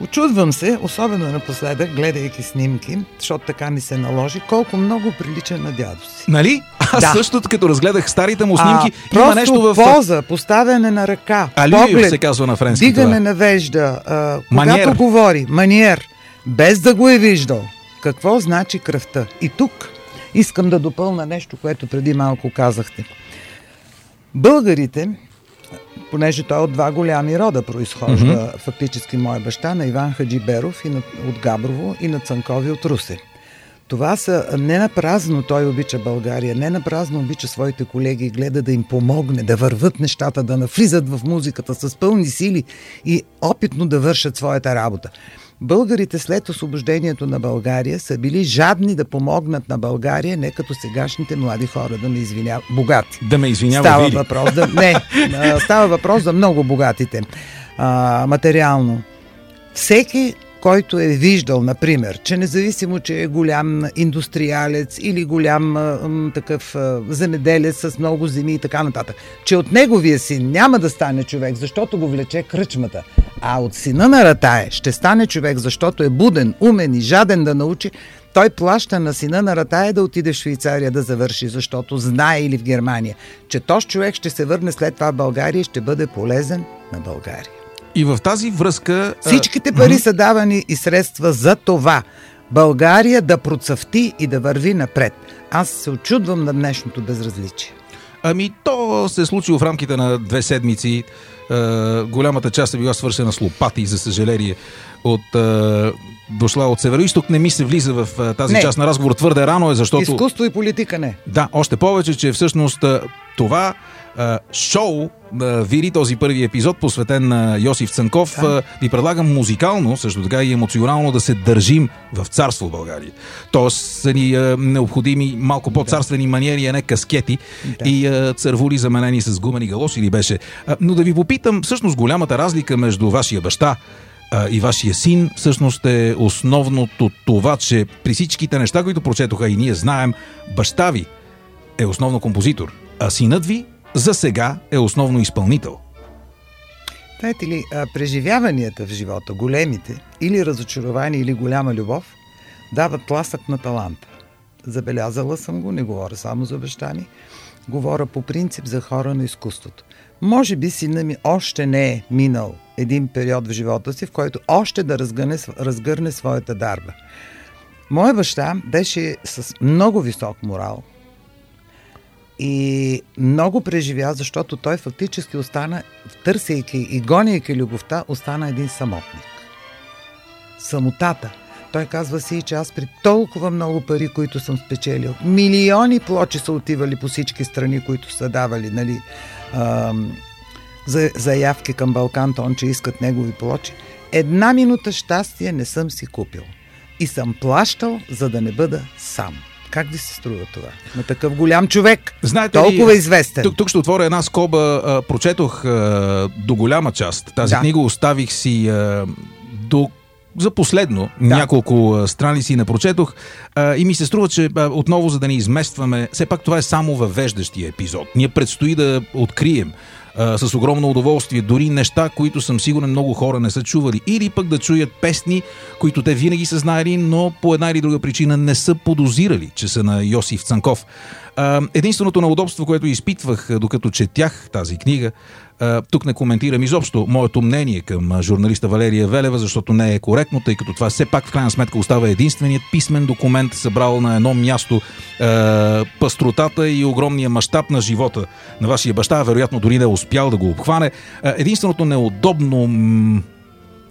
Очудвам се, особено напоследък, гледайки снимки, защото така ми се наложи, колко много прилича на дядо си. Нали? Аз да. Също, като разгледах старите му снимки, а, има нещо в... Просто поза, поставяне на ръка, алюио, поглед, се казва на френски, дигане това. На вежда, а, когато маниер. Говори, маниер, без да го е виждал. Какво значи кръвта? И тук искам да допълна нещо, което преди малко казахте. Българите, понеже той от два голями рода произхожда, mm-hmm. фактически моя баща, на Иван Хаджиберов и на, от Габрово, и на Цанкови от Русе. Това са не на празно той обича България, не на празно обича своите колеги и гледа да им помогне, да върват нещата, да навлизат в музиката с пълни сили и опитно да вършат своята работа. Българите след освобождението на България са били жадни да помогнат на България, не като сегашните млади хора, да ме извиняват, богати. Да ме извинява, става Вили. Въпрос, да, не, става въпрос за много богатите а, материално. Всеки, който е виждал, например, че независимо, че е голям индустриалец или голям м, такъв земеделец с много земи и така нататък, че от неговия син няма да стане човек, защото го влече кръчмата, а от сина на Ратае ще стане човек, защото е буден, умен и жаден да научи, той плаща на сина на Ратае да отиде в Швейцария да завърши, защото знае, или в Германия, че този човек ще се върне след това в България и ще бъде полезен на България. И в тази връзка... Всичките пари а... са давани и средства за това. България да процъфти и да върви напред. Аз се очудвам на днешното безразличие. Ами то се е случило в рамките на две седмици. Е, голямата част е била свършена с лопати, за съжаление. От, е, дошла от североизток. Не ми се влиза в е, тази не. Част на разговор. Твърде рано е, защото... Изкуство и политика не. Да, още повече, че всъщност това... шоу, Вири, този първи епизод, посветен на Йосиф Цанков, да. Ви предлагам музикално, също така и емоционално, да се държим в царство България. Тоест са ни е, необходими малко по-царствени да. Маниери, а не каскети да. И е, цървули заменени с гумени галоши ли беше. Но да ви попитам, всъщност голямата разлика между вашия баща и вашия син, всъщност е основното това, че при всичките неща, които прочетоха и ние знаем, баща ви е основно композитор, а синът ви за сега е основно изпълнител. Знаете ли, преживяванията в живота, големите, или разочарование, или голяма любов, дават тласък на таланта. Забелязала съм го, не говоря само за баща ми, говоря по принцип за хора на изкуството. Може би сина ми още не е минал един период в живота си, в който още да разгърне, разгърне своята дарба. Моя баща беше с много висок морал, И много преживя, защото той фактически остана, търсейки и гоняйки любовта, остана един самотник. Самотата. Той казва си, че аз при толкова много пари, които съм спечелил, милиони плочи са отивали по всички страни, които са давали, нали, ам, за, заявки към Балкантон, че искат негови плочи. Една минута щастие не съм си купил. И съм плащал, за да не бъда сам. Как ви се струва това? На такъв голям човек, знаете, толкова ли, известен. Тук, тук ще отворя една скоба. А, прочетох а, до голяма част. Тази да. книга оставих си а, до за последно, да. няколко страници не прочетох а, и ми се струва, че а, отново, за да не изместваме, все пак това е само въвеждащия епизод. Ние предстои да открием а, с огромно удоволствие дори неща, които съм сигурен много хора не са чували, или пък да чуят песни, които те винаги са знаели, но по една или друга причина не са подозирали, че са на Йосиф Цанков. А, единственото неудобство, което изпитвах, докато четях тази книга, тук не коментирам изобщо моето мнение към журналиста Валерия Велева, защото не е коректно, тъй като това все пак в крайна сметка остава единственият писмен документ, събрал на едно място е, пъстротата и огромния мащаб на живота на вашия баща, вероятно дори не е успял да го обхване. Единственото неудобно...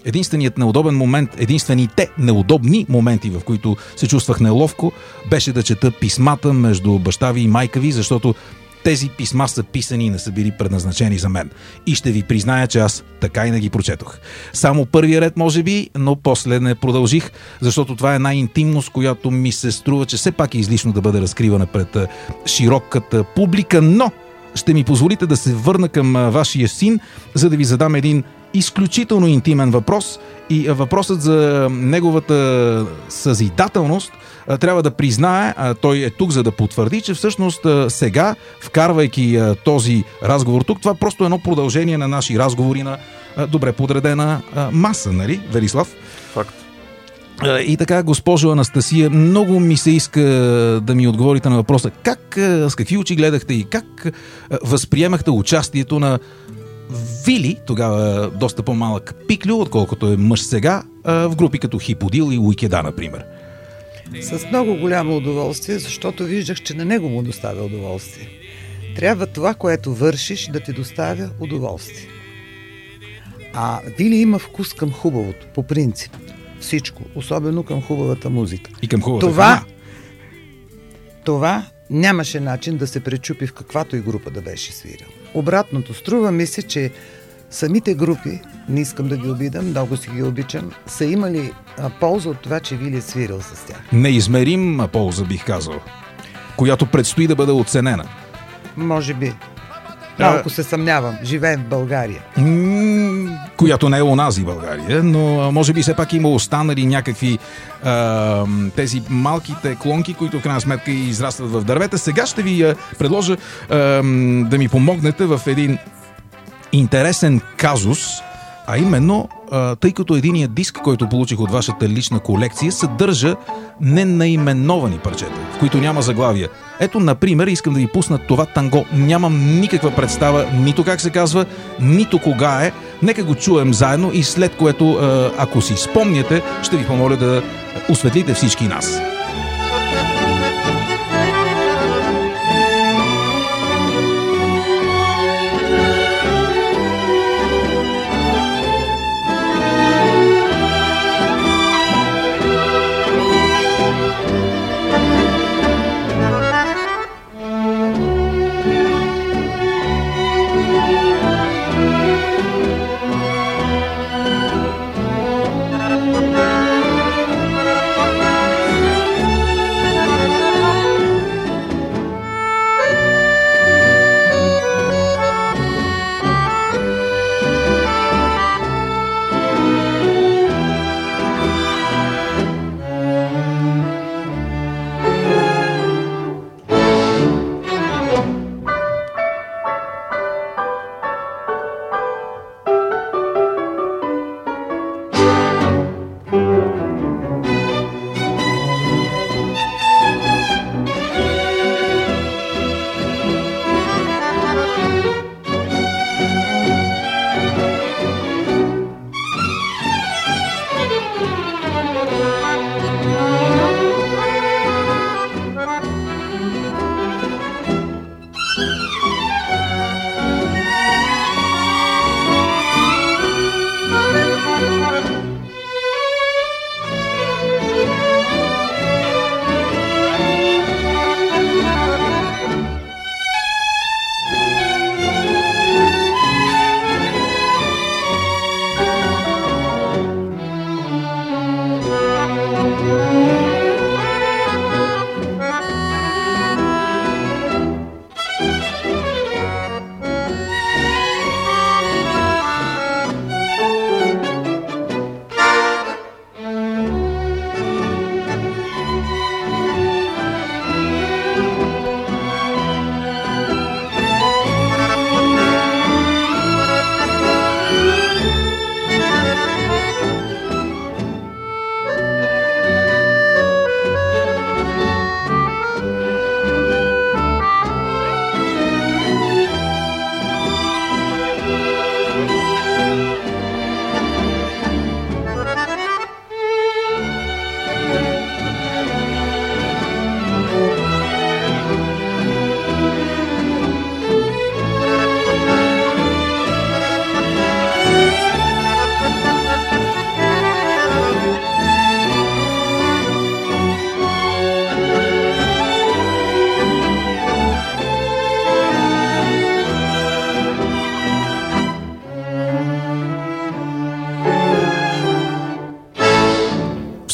Единственият неудобен момент, единствените неудобни моменти, в които се чувствах неловко, беше да чета писмата между баща ви и майка ви, защото тези писма са писани и не са били предназначени за мен. И ще ви призная, че аз така и не ги прочетох. Само първия ред, може би, но после не продължих, защото това е една интимност, която ми се струва, че все пак е излишно да бъде разкривана пред широката публика, но ще ми позволите да се върна към вашия син, за да ви задам един изключително интимен въпрос, и въпросът за неговата съзидателност трябва да признае, той е тук, за да потвърди, че всъщност сега, вкарвайки този разговор тук, това просто е едно продължение на наши разговори на добре подредена маса, нали, Велислав? Факт. И така, госпожо Анастасия, много ми се иска да ми отговорите на въпроса. Как, с какви очи гледахте и как възприемахте участието на Вили, тогава доста по-малък Пиклю, отколкото е мъж сега, в групи като Хиподил и Уикеда, например? С много голямо удоволствие, защото виждах, че на него му доставя удоволствие. Трябва това, което вършиш, да ти доставя удоволствие. А Вили има вкус към хубавото, по принцип. Всичко, особено към хубавата музика. И към хубавата това, храна. Това нямаше начин да се пречупи в каквато и група да беше свирил. Обратното, струва ми се, че самите групи, не искам да ги обидам, много си ги обичам, са имали а, полза от това, че Вили е свирил с тях. Неизмерим полза, бих казал, която предстои да бъде оценена. Може би. Малко се съмнявам. Живеем в България. М- която не е онази България, но може би все пак има останали някакви а, тези малките клонки, които в крайна сметка израстват в дървета. Сега ще ви а, предложа а, да ми помогнете в един интересен казус, а именно, а, тъй като единият диск, който получих от вашата лична колекция, съдържа ненаименовани парчета, в които няма заглавия. Ето, например, искам да ви пусна това танго. Нямам никаква представа нито как се казва, нито кога е. Нека го чуем заедно и след което, а, ако си спомняте, ще ви помоля да осветлите всички нас.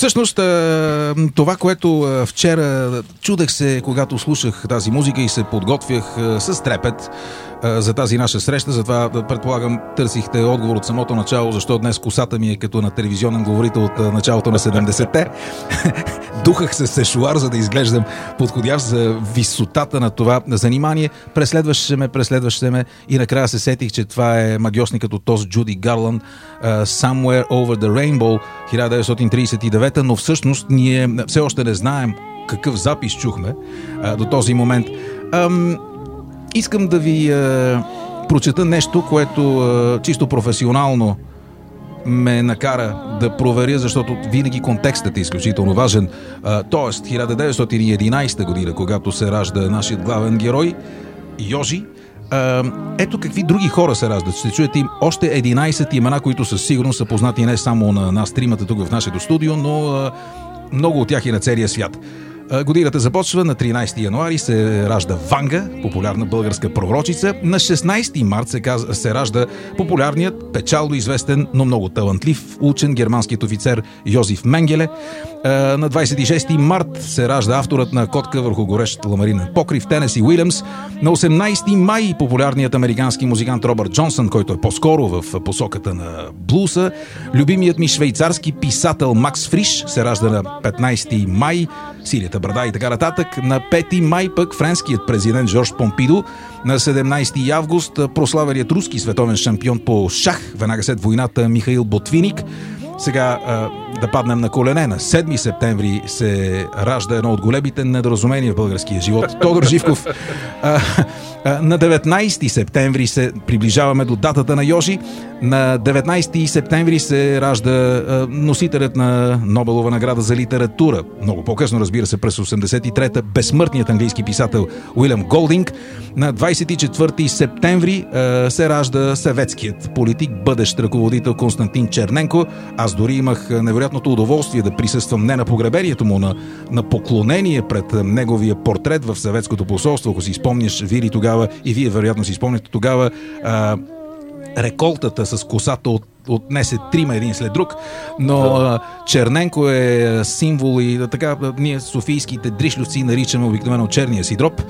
Всъщност, това, което вчера чудех се, когато слушах тази музика и се подготвях с трепет за тази наша среща, затова предполагам търсихте отговор от самото начало, защо днес косата ми е като на телевизионен говорител от началото на седемдесетте. Духах се с сешуар, за да изглеждам подходящ за висотата на това занимание. Преследваше ме, преследваше ме и накрая се сетих, че това е магиосникът от Тос Джуди Гарланд, Somewhere Over the Rainbow, хиляда деветстотин тридесет и девета, но всъщност ние все още не знаем какъв запис чухме а, до този момент. Ам, искам да ви а, прочета нещо, което а, чисто професионално ме накара да проверя, защото винаги контекстът е изключително важен. А, тоест, хиляда деветстотин и единадесета година, когато се ражда нашият главен герой, Йожи, а, ето какви други хора се раждат. Ще чуете им още единадесет имена, които със сигурност са познати не само на нас тримата тук в нашето студио, но а, много от тях и на целия свят. Годината започва на тринадесети януари, се ражда Ванга, популярна българска пророчица. На шестнадесети март се, казва, се ражда популярният, печално известен, но много талантлив учен, германският офицер Йозеф Менгеле. На двадесет и шести март се ражда авторът на Котка върху горещ ламаринен покрив Тенеси Уилямс. На осемнадесети май популярният американски музикант Робърт Джонсън, който е по-скоро в посоката на блуса. Любимият ми швейцарски писател Макс Фриш се ражда на петнадесети май, Силията брада и така нататък. На пети май пък френският президент Жорж Помпидо. На седемнадесети август прославеният руски световен шампион по шах, веднага след войната, Михаил Ботвинник. Сега да паднем на колене. На седми септември се ражда едно от големите недоразумения в българския живот. Тодор Живков. На деветнадесети септември се приближаваме до датата на Йожи. На деветнадесети септември се ражда носителят на Нобелова награда за литература. Много по-късно, разбира се, през осемдесет и трета, безсмъртният английски писател Уилям Голдинг. На двадесет и четвърти септември се ражда съветският политик, бъдещ ръководител Константин Черненко. Аз дори имах невероятното удоволствие да присъствам не на погребението му, на, на поклонение пред неговия портрет в съветското посолство. Ако си спомняш, Вили, тогава, и вие вероятно си спомняте тогава, а, реколтата с косата от отнесе трима един след друг, но да. Черненко е символ и така, ние софийските дришлювци наричаме обикновено черния си дроп.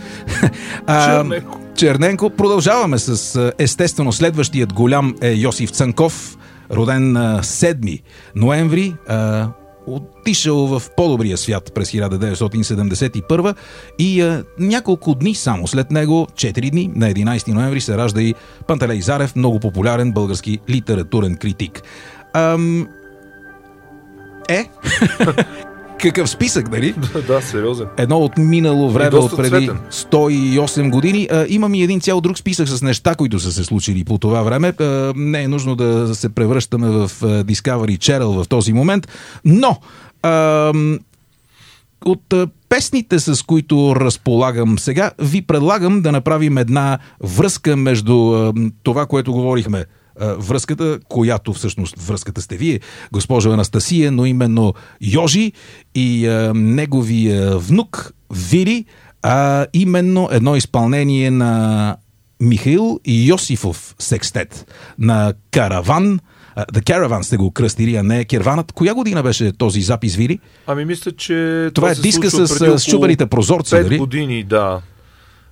Черненко. Черненко. Продължаваме с, естествено, следващият голям е Йосиф Цанков, роден на седми ноември, а, отишъл в по-добрия свят през хиляда деветстотин седемдесет и първа и а, няколко дни само след него, четири дни, на единадесети ноември се ражда и Пантелей Зарев, много популярен български литературен критик. Ам... Е? Какъв списък, нали? Да, сериозен. Едно от минало време, от преди сто и осем години. А, имам и един цял друг списък с неща, които са се случили по това време. А, не е нужно да се превръщаме в Discovery Channel в този момент, но а, от песните, с които разполагам сега, ви предлагам да направим една връзка между а, това, което говорихме. Връзката, която всъщност връзката сте вие, госпожо Анастасия, но именно Йожи и а, неговия внук Вили, а именно едно изпълнение на Михаил Йосифов секстет на Караван. The Caravan сте го кръстили, а не Керванът. Коя година беше този запис, Вили? Ами мисля, че това, това е диска с счупените прозорци. пет дали? Години, да.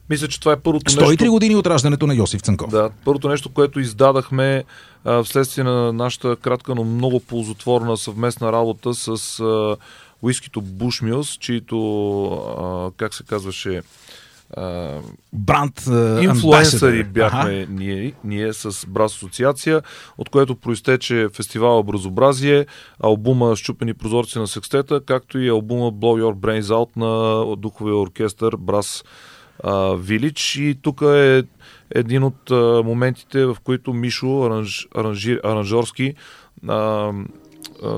Мисля, че това е първото нещо... сто и три години от раждането на Йосиф Цанков. Да, първото нещо, което издадахме а, вследствие на нашата кратка, но много ползотворна съвместна работа с а, уискито Бушмилс, чието, а, как се казваше... А, Бранд инфлуенсъри бяхме ние, ние с Браз Асоциация, от което произтече фестивала Бразобразие, албума Счупени прозорци на секстета, както и албума Blow Your Brains Out на духовия оркестър Браз Вилич. И тук е един от а, моментите, в които Мишо аранж, аранжир, аранжорски а, а,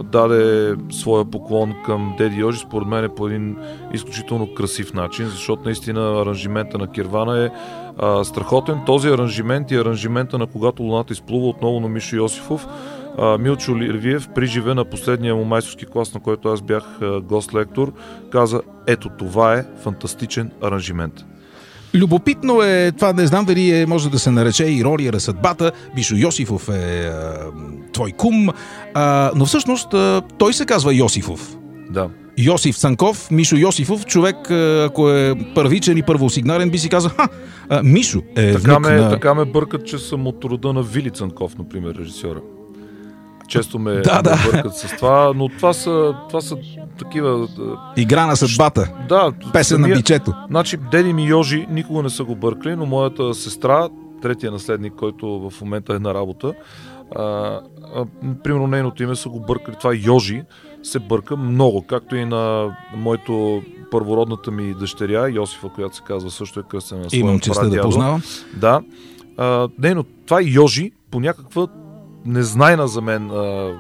даде своя поклон към Деди Йожи, според мен е по един изключително красив начин, защото наистина аранжимента на Кирвана е а, страхотен. Този аранжимент и аранжимента на Когато луната изплува отново на Мишо Йосифов, а, Милчо Лирвиев приживе на последния му майсторски клас, на който аз бях а, гост-лектор, каза: ето това е фантастичен аранжимент. Любопитно е това, не знам дали е, може да се нарече ирония на съдбата. Мишо Йосифов е а, твой кум, а, но всъщност а, той се казва Йосифов. Да. Йосиф Цанков, Мишо Йосифов, човек, ако е първичен и първосигнален, би си казал, ха, а, Мишо е така внук ме, на... Така ме бъркат, че съм от рода на Вили Цанков, например, режисьора. Често ме да, да. бъркат с това, но това са, това са такива... Игра на съдбата, да, песен самия... на бичето. Значи, деди ми Йожи никога не са го бъркали, но моята сестра, третия наследник, който в момента е на работа, а, а, примерно нейното име са го бъркали, това Йожи се бърка много, както и на моето първородната ми дъщеря, Йосифа, която се казва също е кръстена на своя брат. Имам честа да познавам. Да, а, нейно, това Йожи по някаква незнайна за мен а,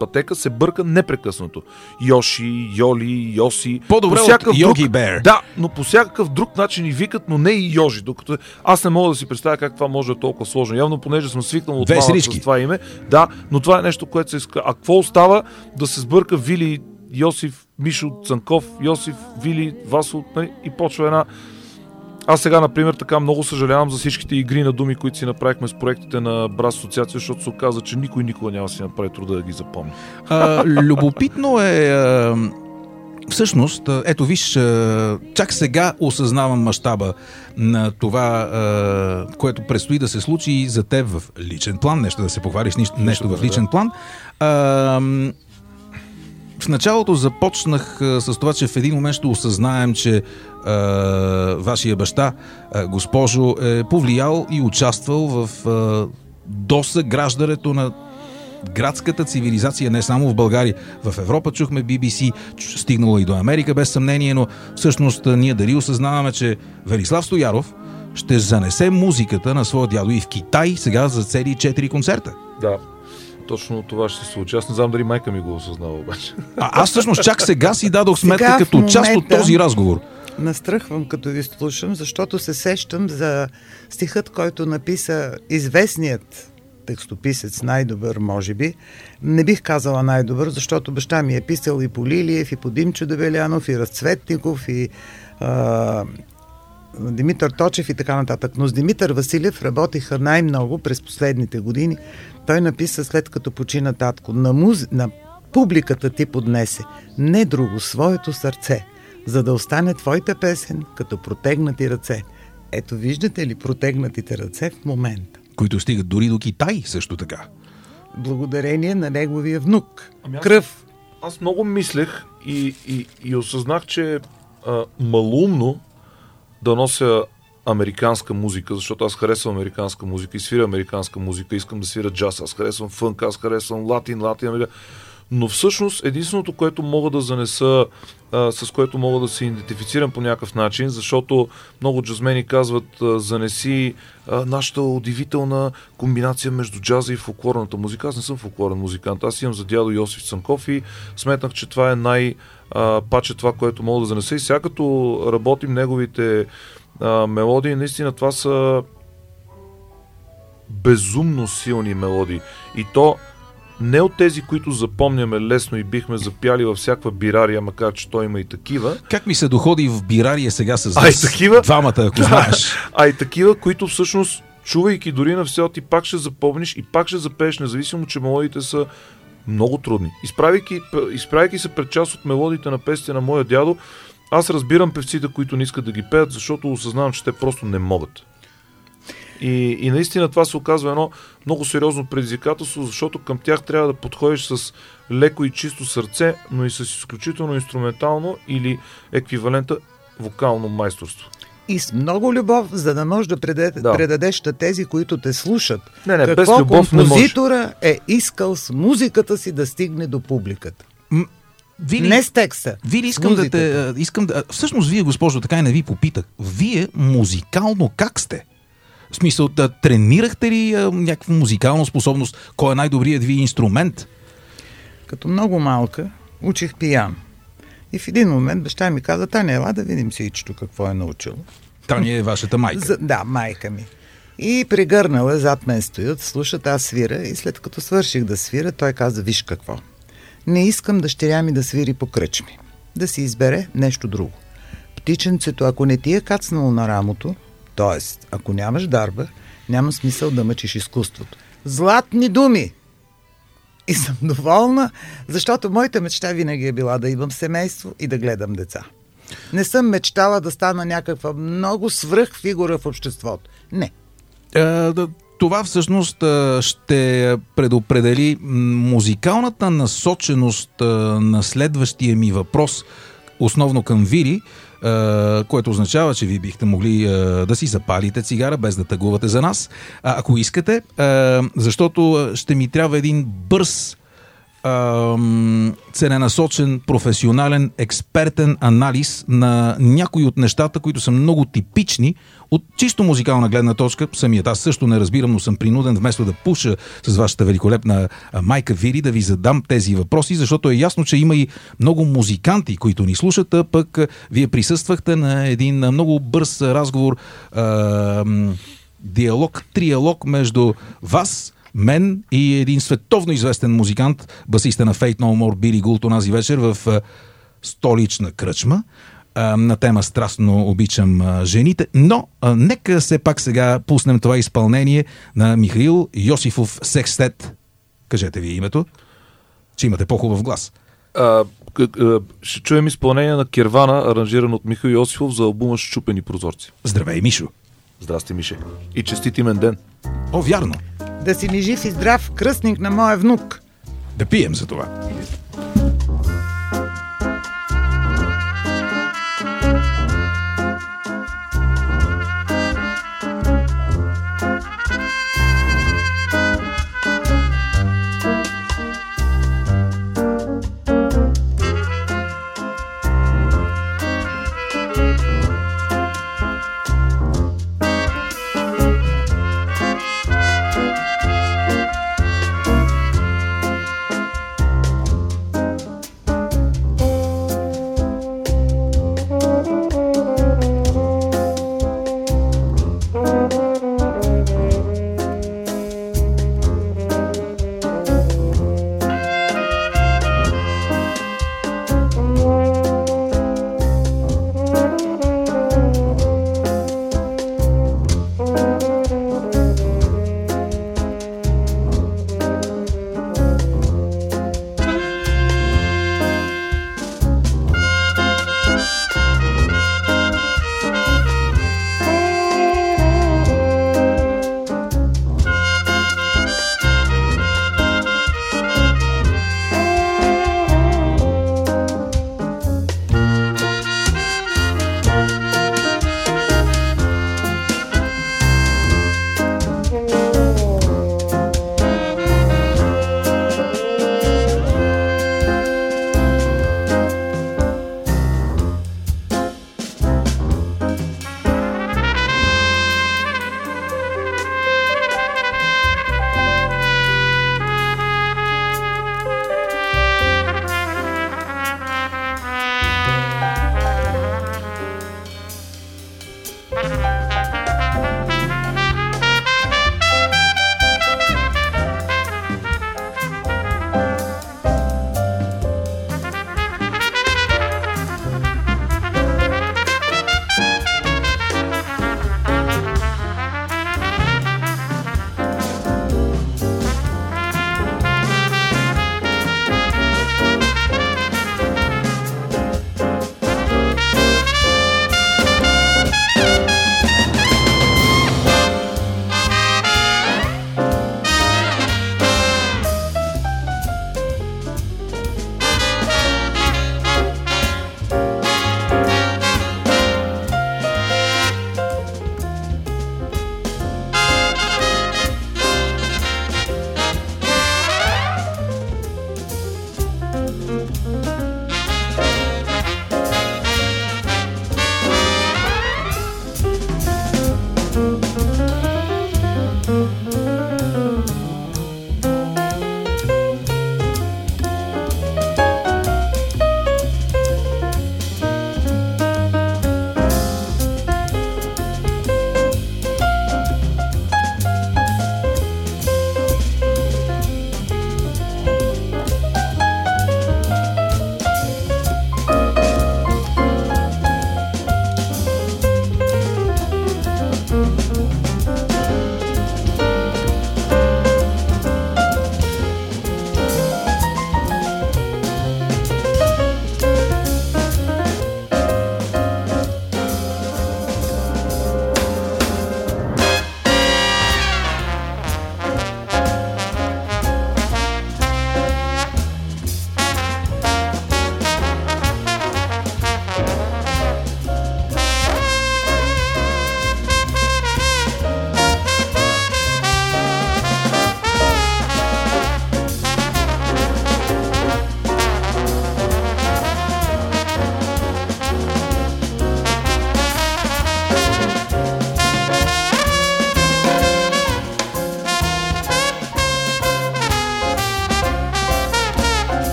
пътека се бърка непрекъснато. Йоши, Йоли, Йоси. По-добре от Йоги Бер. Да, но по всякакъв друг начин и викат, но не и Йожи. Докато аз не мога да си представя как това може да е толкова сложно. Явно, понеже съм свикнал от малък с това име. Да, но това е нещо, което се иска. А какво остава да се сбърка Вили, Йосиф, Мишо, Цанков, Йосиф, Вили, Васо и почва една... Аз сега, например, така много съжалявам за всичките игри на думи, които си направихме с проектите на Браз Асоциация, защото се оказа, че никой никога няма да си направи труда да ги запомни. А, любопитно е... А, всъщност, ето виж, а, чак сега осъзнавам мащаба на това, а, което предстои да се случи за теб в личен план. Нещо да се похвалиш, нещо, нещо в личен да. план. А, В началото започнах а, с това, че в един момент ще осъзнаем, че а, вашия баща, а, госпожо, е повлиял и участвал в а, досъграждането на градската цивилизация, не само в България. В Европа чухме Би Би Си, стигнала и до Америка, без съмнение, но всъщност ние дали осъзнаваме, че Велислав Стоянов ще занесе музиката на своя дядо и в Китай сега за цели четири концерта. Да. Точно това ще се случи. Аз не знам дали майка ми го осъзнава обаче. А, аз всъщност чак сега си дадох сметка сега, като част от този разговор. Настръхвам като ви слушам, защото се сещам за стихът, който написа известният текстописец, най-добър може би. Не бих казала най-добър, защото баща ми е писал и по Лилиев, и по Димчо Дебелянов, и Разцветников, и а, Димитър Точев и така нататък. Но с Димитър Василев работиха най-много през последните години. Той написа след като почина татко. На, муз... на публиката ти поднесе не друго, своето сърце, за да остане твоята песен като протегнати ръце. Ето виждате ли протегнатите ръце в момента. Които стигат дори до Китай също така. Благодарение на неговия внук. Ами аз... Кръв. Аз много мислех и, и, и осъзнах, че е малумно да нося американска музика, защото аз харесвам американска музика и свиря американска музика, искам да свиря джаз, аз харесвам фънк, аз харесвам латин, латин, но всъщност единственото, което мога да занеса, а, с което мога да се идентифицирам по някакъв начин, защото много джазмени казват, а, занеси а, нашата удивителна комбинация между джаза и фолклорната музика. Аз не съм фолклорен музикант, аз имам за дядо Йосиф Цанков и сметнах, че това е най- а, паче това, което мога да занеса и сега като работим неговите мелодии, наистина това са безумно силни мелодии. И то не от тези, които запомняме лесно и бихме запяли във всяква бирария, макар че той има и такива. Как ми се доходи в бирария сега с вас, такива, двамата, ако да, знаеш. А и такива, които всъщност, чувайки дори на все, ти пак ще запомниш и пак ще запееш, независимо, че мелодиите са много трудни. Изправяйки, изправяйки се пред част от мелодиите на песните на моя дядо, аз разбирам певците, които не искат да ги пеят, защото осъзнавам, че те просто не могат. И, и наистина това се оказва едно много сериозно предизвикателство, защото към тях трябва да подходиш с леко и чисто сърце, но и с изключително инструментално или еквивалента вокално майсторство. И с много любов, за да можеш да предадеш на да. тези, които те слушат. Не, не, какво без любов композитора е искал с музиката си да стигне до публиката. Вили, не с текста. Вили, искам да те, искам да, всъщност вие, госпожо, така и не ви попитах. Вие музикално как сте? В смисъл, да тренирахте ли а, някаква музикална способност? Кой е най-добрият ви инструмент? Като много малка учих пиян. И в един момент баща ми каза, Таня, ела да видим сичето какво е научила. Таня е вашата майка. За, да, майка ми. И прегърнала, зад мен стоят, слушат, аз свира и след като свърших да свира, той каза, виж какво. Не искам дъщеря ми да свири по кръчми. Да си избере нещо друго. Птиченцето, ако не ти е кацнало на рамото, т.е. ако нямаш дарба, няма смисъл да мъчиш изкуството. Златни думи! и съм доволна, защото моята мечта винаги е била да имам семейство и да гледам деца. Не съм мечтала да стана някаква много свръх фигура в обществото. Не. А, да... Това всъщност ще предопредели музикалната насоченост на следващия ми въпрос, основно към Вили, което означава, че ви бихте могли да си запалите цигара, без да тъгувате за нас, ако искате, защото ще ми трябва един бърз, целенасочен, професионален, експертен анализ на някои от нещата, които са много типични от чисто музикална гледна точка. Самият аз също не разбирам, но съм принуден вместо да пуша с вашата великолепна майка Вили да ви задам тези въпроси, защото е ясно, че има и много музиканти, които ни слушат, а пък вие присъствахте на един много бърз разговор, диалог, триалог между вас, мен и един световно известен музикант, басиста на Faith No More, Били Гулт, онази вечер в столична кръчма, на тема "Страстно обичам жените", но нека все пак сега пуснем това изпълнение на Михаил Йосифов секстет. Кажете ви името, че имате по-хубав глас. А, ще чуем изпълнение на "Кирвана", аранжиран от Михаил Йосифов за албума "Счупени прозорци". Здравей, Мишо! Здрасти, Мише! И честит имен ден! О, вярно! Да си ми жив и здрав, кръстник на моя внук. Да пием за това.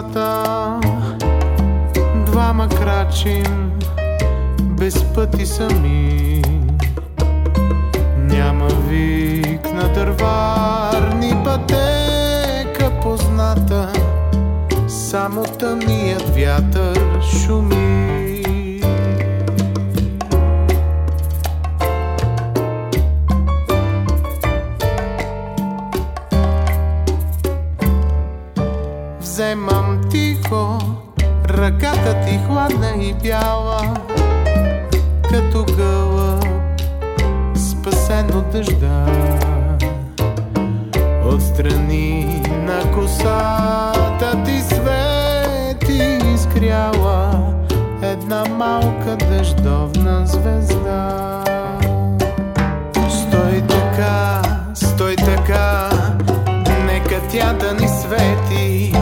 земята, двама крачим без пъти сами. Няма вик на дърварни пътека позната, само тъмният вятър шуми. Вземам тихо ръката ти хладна и бяла, като гълъб спасен от дъжда. Отстрани на косата ти свети изгряла една малка дъждовна звезда. Стой така, стой така, нека тя да ни свети,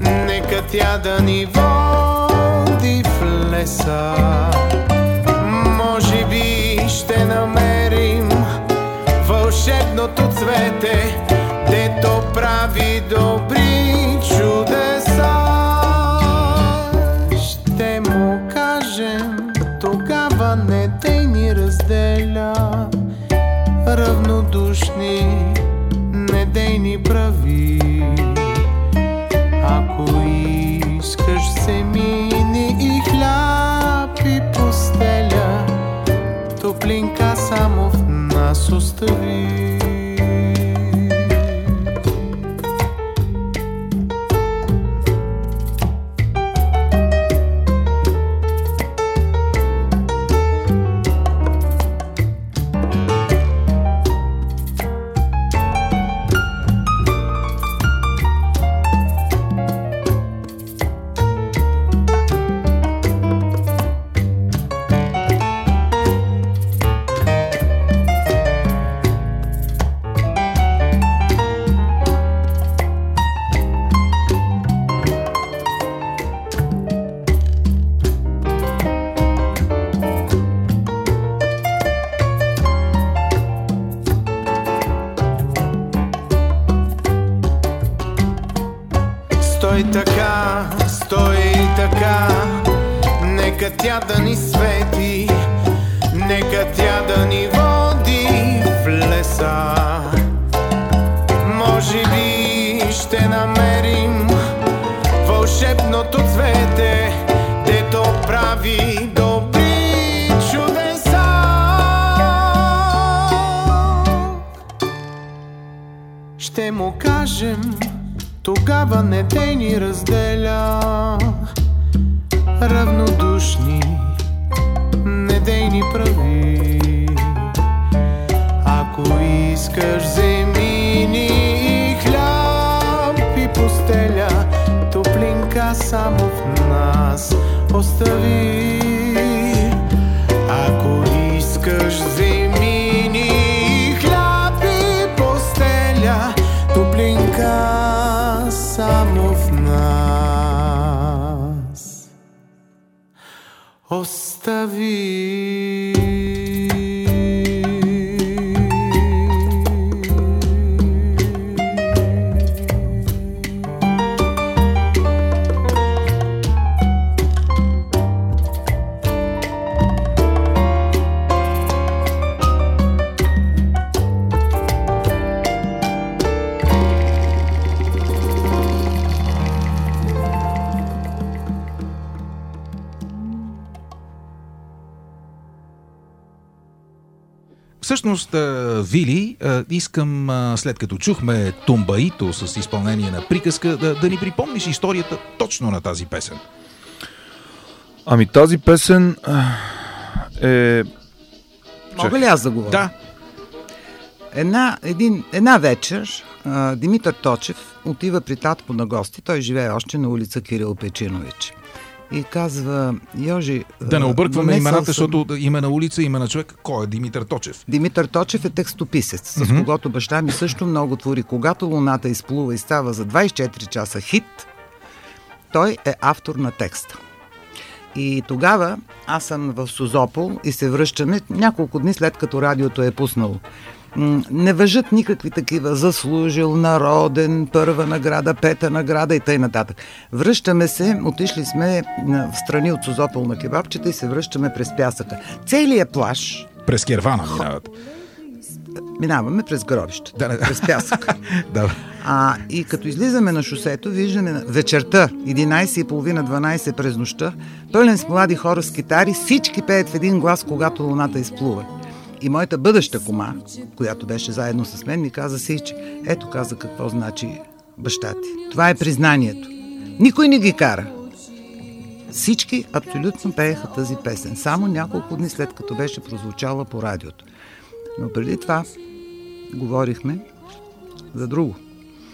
нека тя да ни води в леса. Може би ще намерим вълшебното цвете, дето прави добри чудеса. Ще му кажем, тогава не дей ни разделя, равнодушни не дей ни прави. Ако искаш семини и хляб и постеля, топлинка само в нас остави. Всъщност, Вили, искам, след като чухме Тумбаито с изпълнение на приказка, да, да ни припомниш историята точно на тази песен. Ами тази песен е... Мога ли аз да говоря? Да. Една, един, една вечер Димитър Точев отива при татко на гости. Той живее още на улица Кирил Печинович. И казва, Йожи... Да не объркваме имената, съм... защото име на улица, име на човек. Кой е Димитър Точев? Димитър Точев е текстописец, с mm-hmm. когото баща ми също много твори. Когато луната изплува и става за двайсет и четири часа хит, той е автор на текста. И тогава аз съм в Созопол и се връщаме няколко дни след като радиото е пуснало. не въжат никакви такива заслужил, народен, първа награда, пета награда и тъй нататък. Връщаме се, отишли сме в страни от Созопол на кебабчета и се връщаме през пясъка. Целият плаж... През Кервана минават. Минаваме през гробище, да, през пясък. Да. А, и като излизаме на шосето, виждаме вечерта, единайсет и половина дванайсет през нощта, пълен с млади хора с китари, всички пеят в един глас, когато луната изплува. И моята бъдеща кума, която беше заедно с мен, ми каза си, че ето каза какво значи баща ти. Това е признанието. Никой не ги кара. Всички абсолютно пееха тази песен. Само няколко дни след като беше прозвучала по радиото. Но преди това говорихме за друго.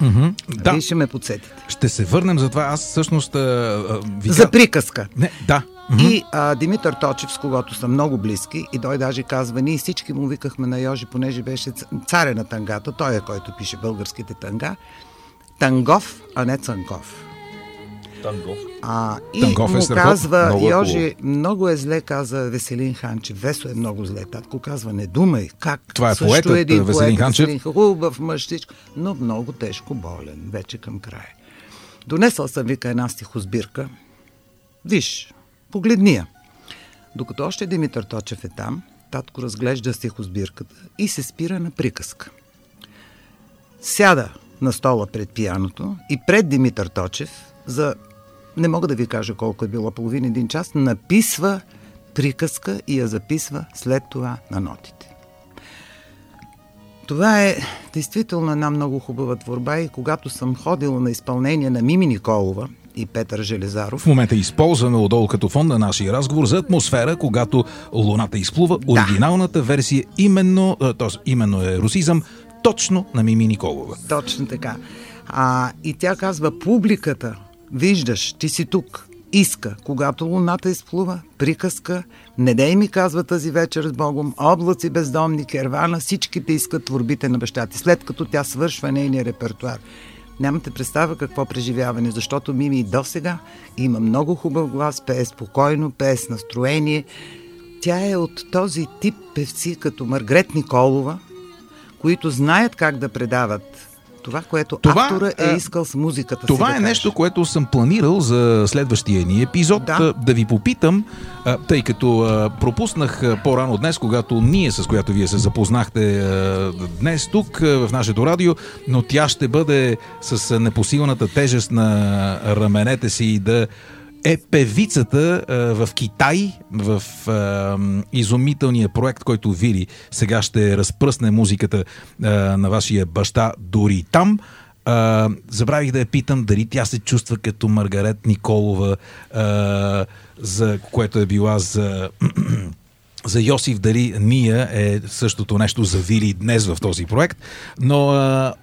Mm-hmm. Да. Вие ще ме подсетите. Ще се върнем за това. Аз всъщност... А, а, видя... За приказка. Не, да. Mm-hmm. И а, Димитър Точев, с когото са много близки, и той даже казва, ние всички му викахме на Йожи, понеже беше царя на тангата. Той е, който пише българските танга. Тангов, а не Цанков. Тангов. А, и Тангов му е казва, много Йожи, е много е зле, каза Веселин Ханчев. Весо е много зле. Татко казва, не думай как. Това е също поетът, един Веселин Ханчев. Хубав мъжичко, но много тежко болен, вече към края. Донесъл съм, вика, една стихосбирка. Виж, погледни я. Докато още Димитър Точев е там, татко разглежда стихосбирката и се спира на приказка. Сяда на стола пред пияното и пред Димитър Точев за, не мога да ви кажа колко е било, половин, един час, написва приказка и я записва след това на нотите. Това е действително една много хубава творба и когато съм ходила на изпълнение на Мими Николова и Петър Железаров... В момента използваме отдолу като фон на нашия разговор за атмосфера, когато луната изплува. Да. Оригиналната версия именно, т.е. именно е русизъм, точно на Мими Николова. Точно така. А, и тя казва, публиката, виждаш, ти си тук, иска, когато луната изплува, приказка, не дей ми казва тази вечер с Богом, облаци, бездомни, кервана, всичките искат творбите на баща ти, след като тя свършва нейния репертуар. Нямате представа какво преживяване, защото Мими и досега има много хубав глас, пее спокойно, пее с настроение. Тя е от този тип певци, като Маргарет Николова, които знаят как да предават това, което това, автора е искал с музиката. Това си да е нещо, което съм планирал за следващия ни епизод. Да, да ви попитам, тъй като пропуснах по-рано днес, когато ние, с която вие се запознахте днес тук в нашето радио, но тя ще бъде с непосилната тежест на раменете си да е певицата а, в Китай, в а, изумителния проект, който Вили сега ще разпръсне музиката а, на вашия баща дори там. А, забравих да я питам дали тя се чувства като Маргарет Николова, а, за което е била за... За Йосиф, дали Ния е същото нещо за Вили днес в този проект, но... А,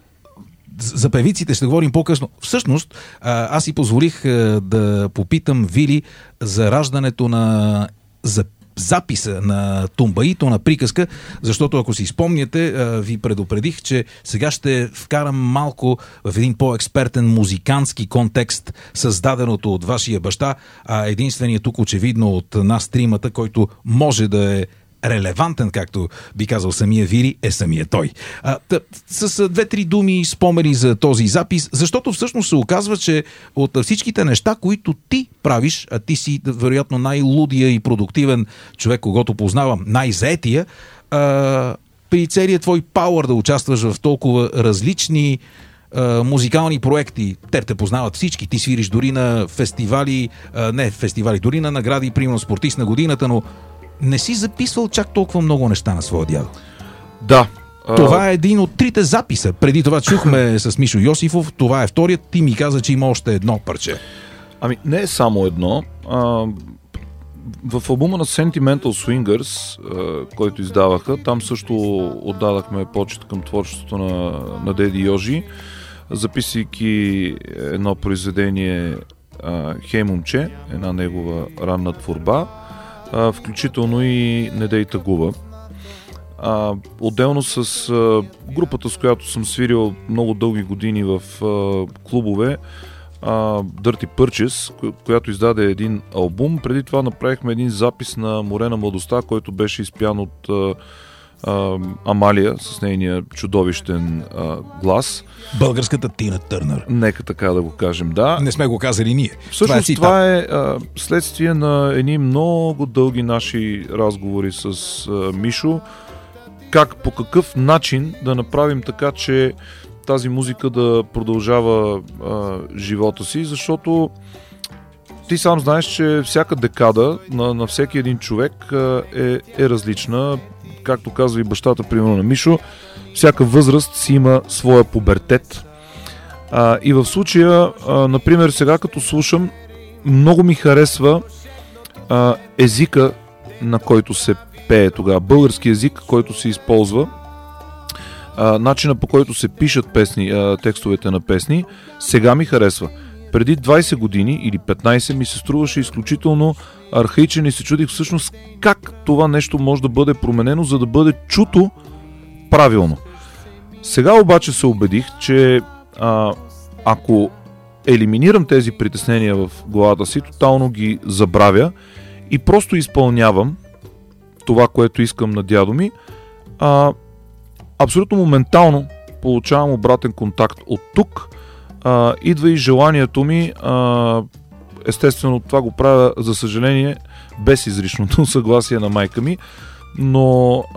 за певиците ще говорим по-късно. Всъщност, аз си позволих да попитам Вили за раждането на за записа на тумбаито на приказка, защото ако си спомняте, ви предупредих, че сега ще вкарам малко в един по-експертен музикански контекст създаденото от вашия баща, а единственият тук очевидно от нас тримата, който може да е релевантен, както би казал самия Вили, е самия той. А, тъп, с две-три думи спомени за този запис, защото всъщност се оказва, че от всичките неща, които ти правиш, а ти си вероятно най-лудия и продуктивен човек, когото познавам, най-заетия, а, при целия твой пауър да участваш в толкова различни музикални проекти. Те те познават всички. Ти свириш дори на фестивали, а, не фестивали, дори на награди, примерно спортист на годината, но не си записвал чак толкова много неща на своя дядо. Да. Това е един от трите записа. Преди това чухме с Мишо Йосифов. Това е вторият. Ти ми каза, че има още едно парче. Ами, не е само едно. А, в албума на Sentimental Swingers, а, който издаваха, там също отдадахме почет към творчеството на, на Деди Йожи, записвайки едно произведение а, Хей, момче, една негова ранна творба, включително и Не дей тъгува. А, отделно с а, групата, с която съм свирил много дълги години в а, клубове, а, Dirty Purchase, ко- която издаде един албум. Преди това направихме един запис на Морена младостта, който беше изпян от а, а, Амалия с нейния чудовищен а, глас. Българската Тина Търнър. Нека така да го кажем, да. Не сме го казали ние. Всъщност това е, това е а, следствие на едни много дълги наши разговори с а, Мишо. Как, по какъв начин да направим така, че тази музика да продължава а, живота си, защото ти сам знаеш, че всяка декада на, на всеки един човек а, е, е различна. Както казва и бащата, примерно на Мишо, всяка възраст си има своя пубертет. А, и в случая, а, например, сега като слушам, много ми харесва а, езика, на който се пее тогава. Български език, който се използва, а, начина по който се пишат песни, а, текстовете на песни, сега ми харесва. Преди двайсет години или петнайсет ми се струваше изключително архаичен и се чудих всъщност как това нещо може да бъде променено, за да бъде чуто правилно. Сега обаче се убедих, че а, ако елиминирам тези притеснения в главата си, тотално ги забравя и просто изпълнявам това, което искам на дядо ми, а, абсолютно моментално получавам обратен контакт от тук. Uh, идва и желанието ми, uh, естествено това го правя, за съжаление, без изричното съгласие на майка ми, но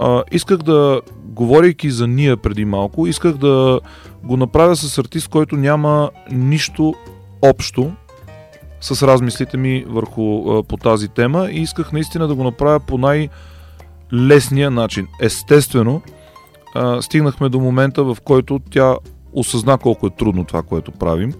uh, исках да, говорейки за ние преди малко, исках да го направя с артист, който няма нищо общо с размислите ми върху uh, по тази тема и исках наистина да го направя по най-лесния начин. Естествено, uh, стигнахме до момента, в който тя осъзна колко е трудно това, което правим.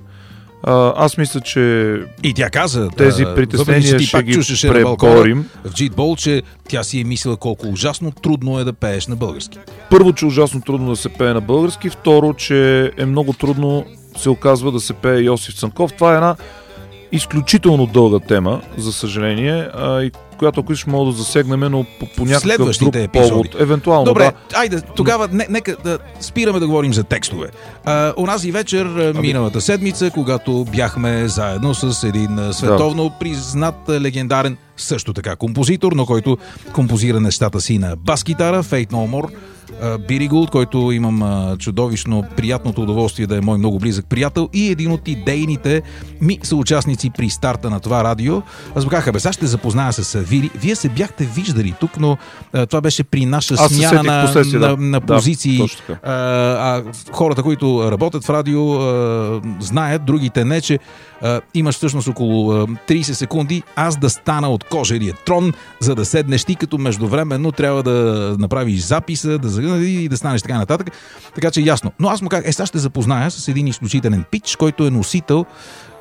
А, аз мисля, че и тя каза, тези притеснения ти ще пак ги преборим. В джитбол, че тя си е мислила колко ужасно трудно е да пееш на български. Първо, че ужасно трудно да се пее на български. Второ, че е много трудно, се оказва, да се пее Йосиф Цанков. Това е една изключително дълга тема, за съжаление, а, и която, ако искаш, мога да засегнем, но по, по някакъв друг епизоди. Повод. Евентуално, Добре, да. Айде, тогава не, нека да спираме да говорим за текстове. А, онази вечер, а, миналата седмица, когато бяхме заедно с един световно да. признат легендарен, също така композитор, но който композира нещата си на бас-китара, Fate No More, Бири Гулд, който имам чудовищно приятното удоволствие да е мой много близък приятел и един от идейните ми съучастници при старта на това радио. Аз бакаха, бе, сега ще запозная с Вири. Вие се бяхте виждали тук, но а, това беше при наша смяна на, посети, да. на, на позиции. Да, а, а хората, които работят в радио, а, знаят, другите не, че а, имаш всъщност около а, трийсет секунди аз да стана от кожелия трон, за да седнеш ти, като междувременно трябва да направиш записа, да и да станеш така нататък. Така че ясно. Но аз му казах, е, сега ще запозная с един изключителен пич, който е носител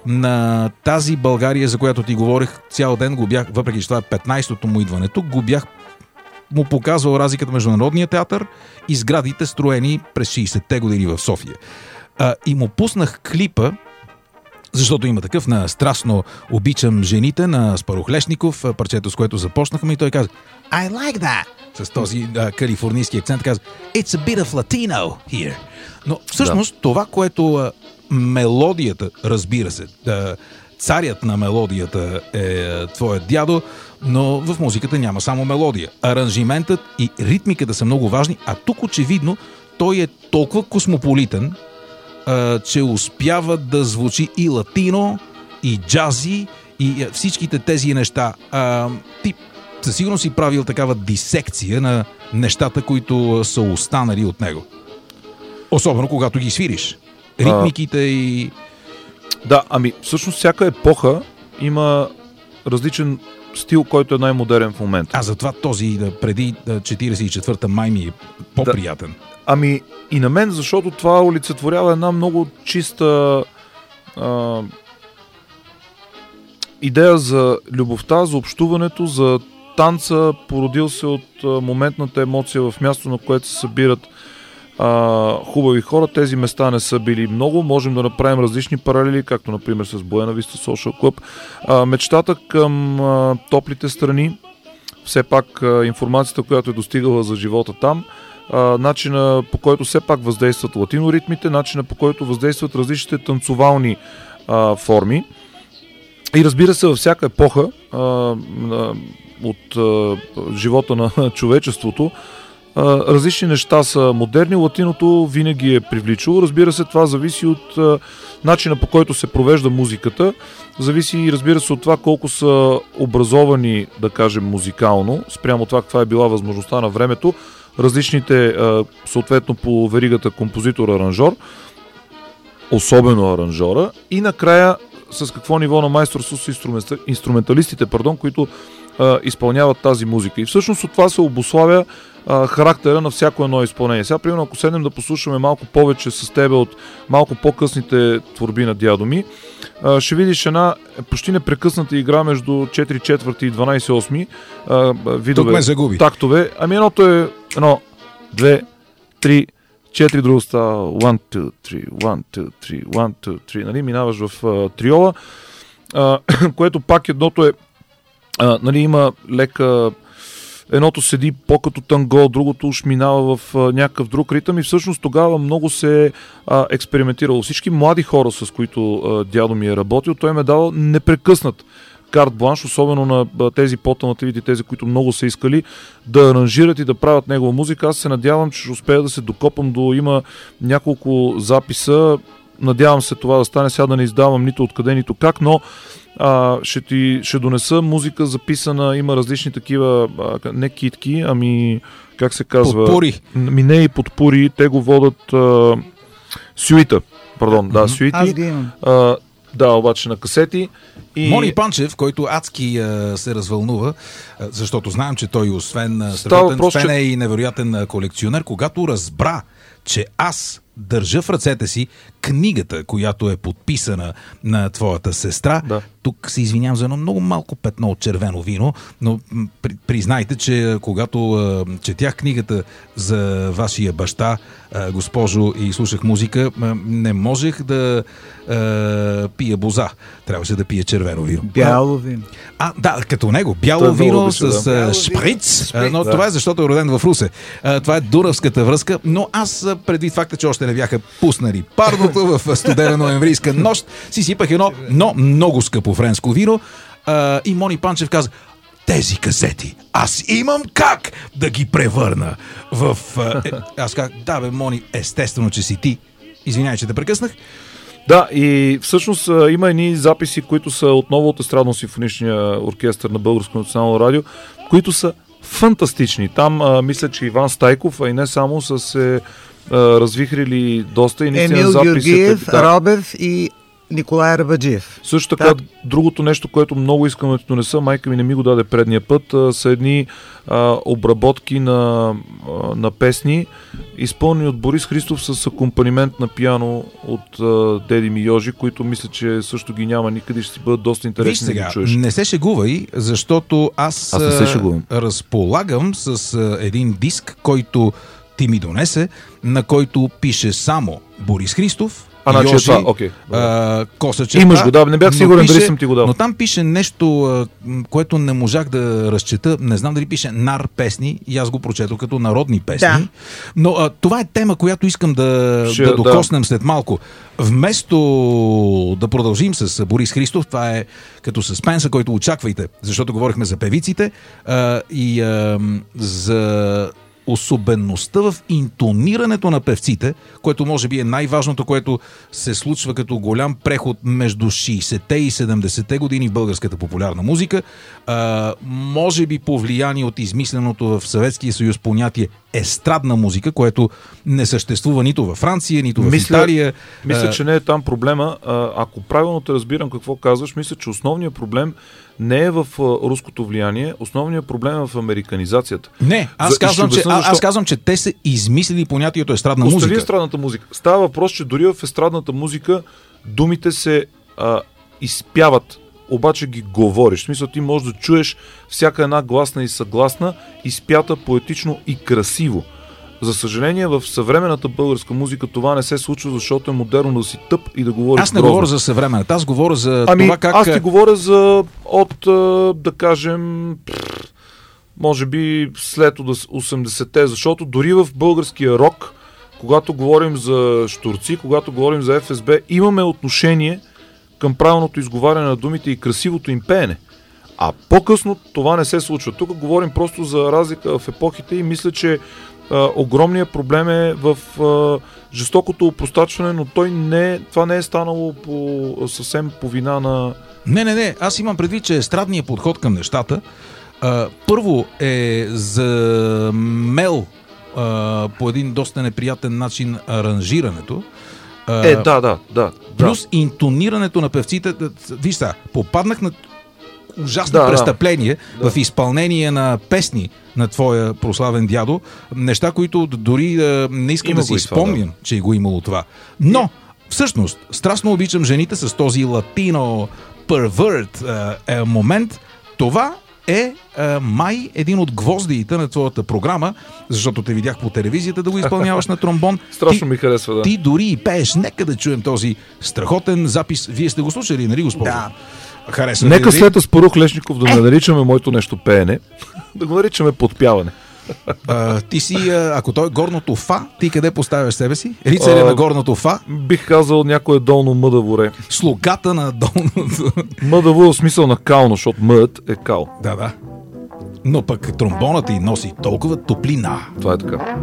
на тази България, за която ти говорих цял ден, го бях, въпреки че това е петнайсето му идване тук, го бях му показвал разликата между Народния театър и сградите, строени през шейсетте години в София. А, и му пуснах клипа, защото има такъв на "Страстно обичам жените" на Спарух Лешников, парчето, с което започнахме, и той каза "I like that" с този а, калифорнийски акцент, каза "It's a bit of Latino here". Но всъщност да. това, което а, мелодията, разбира се, а, царят на мелодията е а, твоят дядо, но в музиката няма само мелодия. Аранжиментът и ритмиката са много важни, а тук очевидно той е толкова космополитен, че успява да звучи и латино, и джази, и всичките тези неща. А, ти със сигурност си правил такава дисекция на нещата, които са останали от него. Особено когато ги свириш. Ритмиките а... и... Да, ами всъщност всяка епоха има различен стил, който е най-модерен в момента. А затова този преди четирийсет и четвърта май ми е по-приятен. Да. Ами и на мен, защото това олицетворява една много чиста а, идея за любовта, за общуването, за танца, породил се от а, моментната емоция в място, на което се събират а, хубави хора. Тези места не са били много. Можем да направим различни паралели, както например с Буена Виста Social Club. А, мечтата към а, топлите страни, все пак а, информацията, която е достигала за живота там, начина по който все пак въздействат латиноритмите, начина по който въздействат различните танцовални а, форми. И разбира се, във всяка епоха а, а, от а, живота на човечеството различни неща са модерни, латиното винаги е привличало. Разбира се, това зависи от начина, по който се провежда музиката. Зависи, разбира се, от това колко са образовани, да кажем, музикално, спрямо това каква е била възможността на времето, различните, съответно по веригата композитор-аранжор, особено аранжора, и накрая с какво ниво на майсторство са инструменталистите, пардон, които а, изпълняват тази музика. И всъщност от това се обуславя а, характера на всяко едно изпълнение. Сега, примерно, ако седнем да послушаме малко повече с тебе от малко по-късните творби на дядо ми, а, ще видиш една почти непрекъсната игра между четири четвърти и дванайсет осми а, видове тактове. Ами едното е едно, две, три, четири, друго става едно, две, три, едно, две, три, едно, две, три, нали, минаваш в а, триола, а, което пак едното е, а, нали, има лека, едното седи по-като танго, другото уж минава в а, някакъв друг ритъм, и всъщност тогава много се а, експериментирало. Всички млади хора, с които а, дядо ми е работил, той ме дава непрекъснат карт бланш, особено на тези по-талантливите, тези, които много са искали да аранжират и да правят негова музика. Аз се надявам, че ще успея да се докопам до, има няколко записа. Надявам се това да стане, сега да не издавам нито откъде, нито как, но а, ще, ти, ще донеса музика записана, има различни такива, а, не китки, ами как се казва? Подпури. Ми не и подпури, те го водят а, сюита, пардон, да, сюити. Аз ги имам. А, Да, обаче на касети. И... Мони Панчев, който адски а, се развълнува, а, защото знаем, че той освен а, страхотен просто, фен е и невероятен а, колекционер, когато разбра, че аз държа в ръцете си книгата, която е подписана на твоята сестра. Да. Тук се извинявам за едно много малко петно от червено вино, но при, признайте, че когато а, четях книгата за вашия баща, а, госпожо, и слушах музика, а, не можех да а, пия боза. Трябваше да пия червено вино. Бяло вино. А, да, като него. Бяло това вино беше, с да. бяло шприц, шприц, но да. Това е защото е роден в Русе. А, това е дуравската връзка, но аз предвид факта, че още не бяха пуснали парното в студена ноемврийска нощ, си сипах едно, но много скъпо френско вино, а, и Мони Панчев каза: тези касети, аз имам как да ги превърна в... А, е, аз казах: да бе, Мони, естествено, че си ти. Извинявай, че те прекъснах. Да, и всъщност има едни записи, които са отново от Естрадно-симфоничния оркестър на Българско национално радио, които са фантастични. Там а, мисля, че Иван Стайков, а и не само, са се развихрили доста и наистина записите. Емил Георгиев, да. Робев и Николай Рабаджиев. Също така, да. Другото нещо, което много искам да ти донеса, майка ми не ми го даде предния път, а, са едни а, обработки на, а, на песни, изпълнени от Борис Христов с акомпанимент на пиано от а, Деди ми Йожи, които мисля, че също ги няма никъде, ще си бъдат доста интересни сега, да ги чуеш. Не се шегувай, защото аз, аз не се шегувам. разполагам с а, един диск, който ти ми донесе, на който пише само Борис Христов, а, Йожи, това, okay, а, Косача. Имаш го, да, не бях сигурен дали съм ти го дал. Но там пише нещо, което не можах да разчета. Не знам дали пише нар песни, и аз го прочетох като народни песни. Да. Но а, това е тема, която искам да, Ще, да докоснем да. след малко. Вместо да продължим с Борис Христов, това е като съспенса, който очаквайте, защото говорихме за певиците а, и а, за... особеността в интонирането на певците, което може би е най-важното, което се случва като голям преход между шейсетте и седемдесетте години в българската популярна музика. А, може би повлияние от измисленото в Съветския съюз понятие естрадна музика, което не съществува нито във Франция, нито в мисля, Италия. Мисля, че не е там проблема. Ако правилно те разбирам какво казваш, мисля, че основният проблем не е в руското влияние, основният проблем е в американизацията. Не, аз, За, казвам, че, а, аз казвам, че те са измислили понятието естрадна музика. Остави естрадната музика. Става въпрос, че дори в естрадната музика думите се а, изпяват, обаче ги говориш. В смисъл, ти можеш да чуеш всяка една гласна и съгласна, изпята поетично и красиво. За съжаление, в съвременната българска музика това не се случва, защото е модерно да си тъп и да говориш. Аз не грозно. говоря за съвременната, аз говоря за ами, това как... Аз ти говоря за от, да кажем, може би след осемдесетте, защото дори в българския рок, когато говорим за щурци, когато говорим за еф ес бе, имаме отношение към правилното изговаряне на думите и красивото им пеене. А по-късно това не се случва. Тук говорим просто за разлика в епохите и мисля, че а, огромният проблем е в а, жестокото опростачване, но той не, това не е станало по, съвсем по вина на... Не, не, не. Аз имам предвид, че страдният подход към нещата а, първо е за мел а, по един доста неприятен начин аранжирането. Е, да, да, да. Плюс да. интонирането на певците. Виж сега, попаднах на ужасно да, престъпление да. в изпълнение на песни на твоя прославен дядо. Неща, които дори не искам Има да си спомням, да. че го имало това. Но, всъщност, страстно обичам жените с този латино pervert е, момент. Това е май един от гвоздиите на твоята програма, защото те видях по телевизията да го изпълняваш на тромбон. Страшно ти, ми харесва, да. Ти дори и пееш. Нека да чуем този страхотен запис. Вие сте го слушали, нали, господи? Да. Харесва. Нека ли, след Спарух Лешников да е. не наричаме моето нещо пеене, да го наричаме подпяване. А, ти си, ако той е горното фа, ти къде поставяш себе си? Рицаря на горното фа? Бих казал някое долно мъдаворе. Слугата на долното. Мъдаво е в смисъл на кално, защото мъд е кал. Да, да. Но пък тромбонът й носи толкова топлина. Това е така.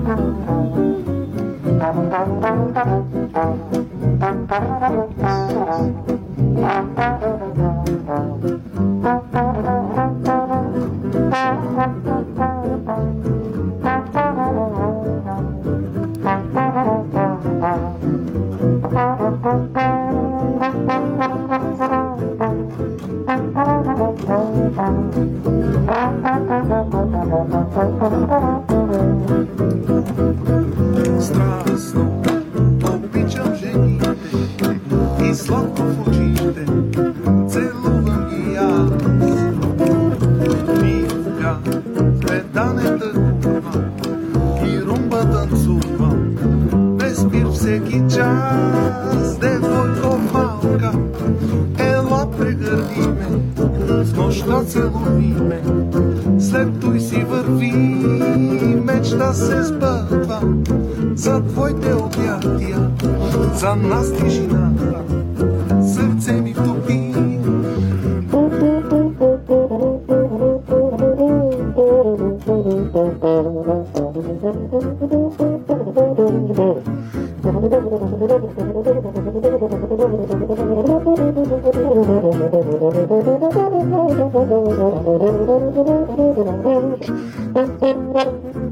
Страстно обичам жените и сладко в очите целувам и аз. Мига преданета купувам и румба танцувам без спир всеки час. Девойко малка, ела прегърди ме, в нощта целуни ме, след той си върви, мечта се сбъдва, за твоите обятия, за нас тишината,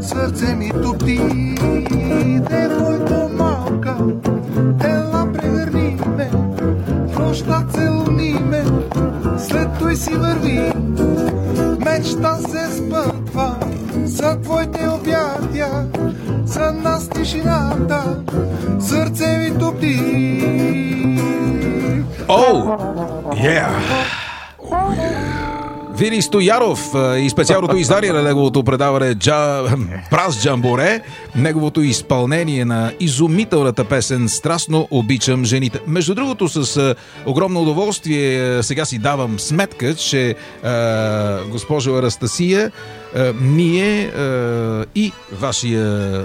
сърце ми втопи. Вили Стояров и специалното издание на неговото предаване Джа... Браз Джамбуре, неговото изпълнение на изумителната песен "Страстно обичам жените". Между другото, с огромно удоволствие сега си давам сметка, че госпожо Анастасия, ние и вашия...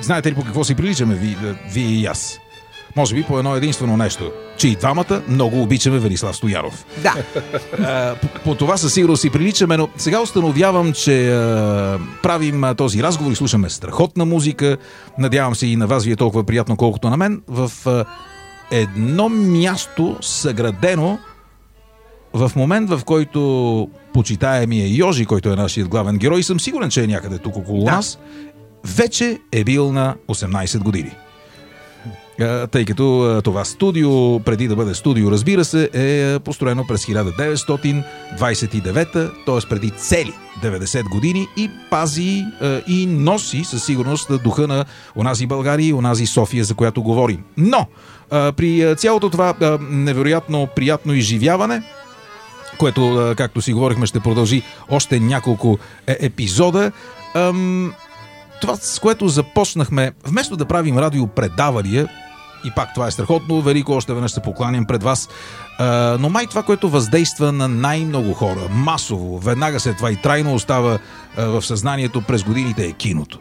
Знаете ли по какво си приличаме ви, вие и аз? Може би по едно единствено нещо, че и двамата много обичаме Велислав Стоянов. Да. А, по, по това със сигурност си приличаме, но сега установявам, че а, правим а, този разговор и слушаме страхотна музика. Надявам се и на вас ви е толкова приятно, колкото на мен. В а, едно място съградено в момент, в който почитаемия Йожи, който е нашият главен герой, съм сигурен, че е някъде тук около да. нас, вече е бил на осемнайсет години. Тъй като това студио, преди да бъде студио, разбира се, е построено през хиляда деветстотин двайсет и девета, т.е. преди цели деветдесет години, и пази и носи със сигурност духа на онази България и онази София, за която говорим. Но при цялото това невероятно приятно изживяване, което, както си говорихме, ще продължи още няколко епизода, това, с което започнахме, вместо да правим радиопредавания, и пак това е страхотно, велико, още веднъж се покланям пред вас, а, но май това, което въздейства на най-много хора, масово, веднага след това и трайно остава а, в съзнанието през годините, е киното.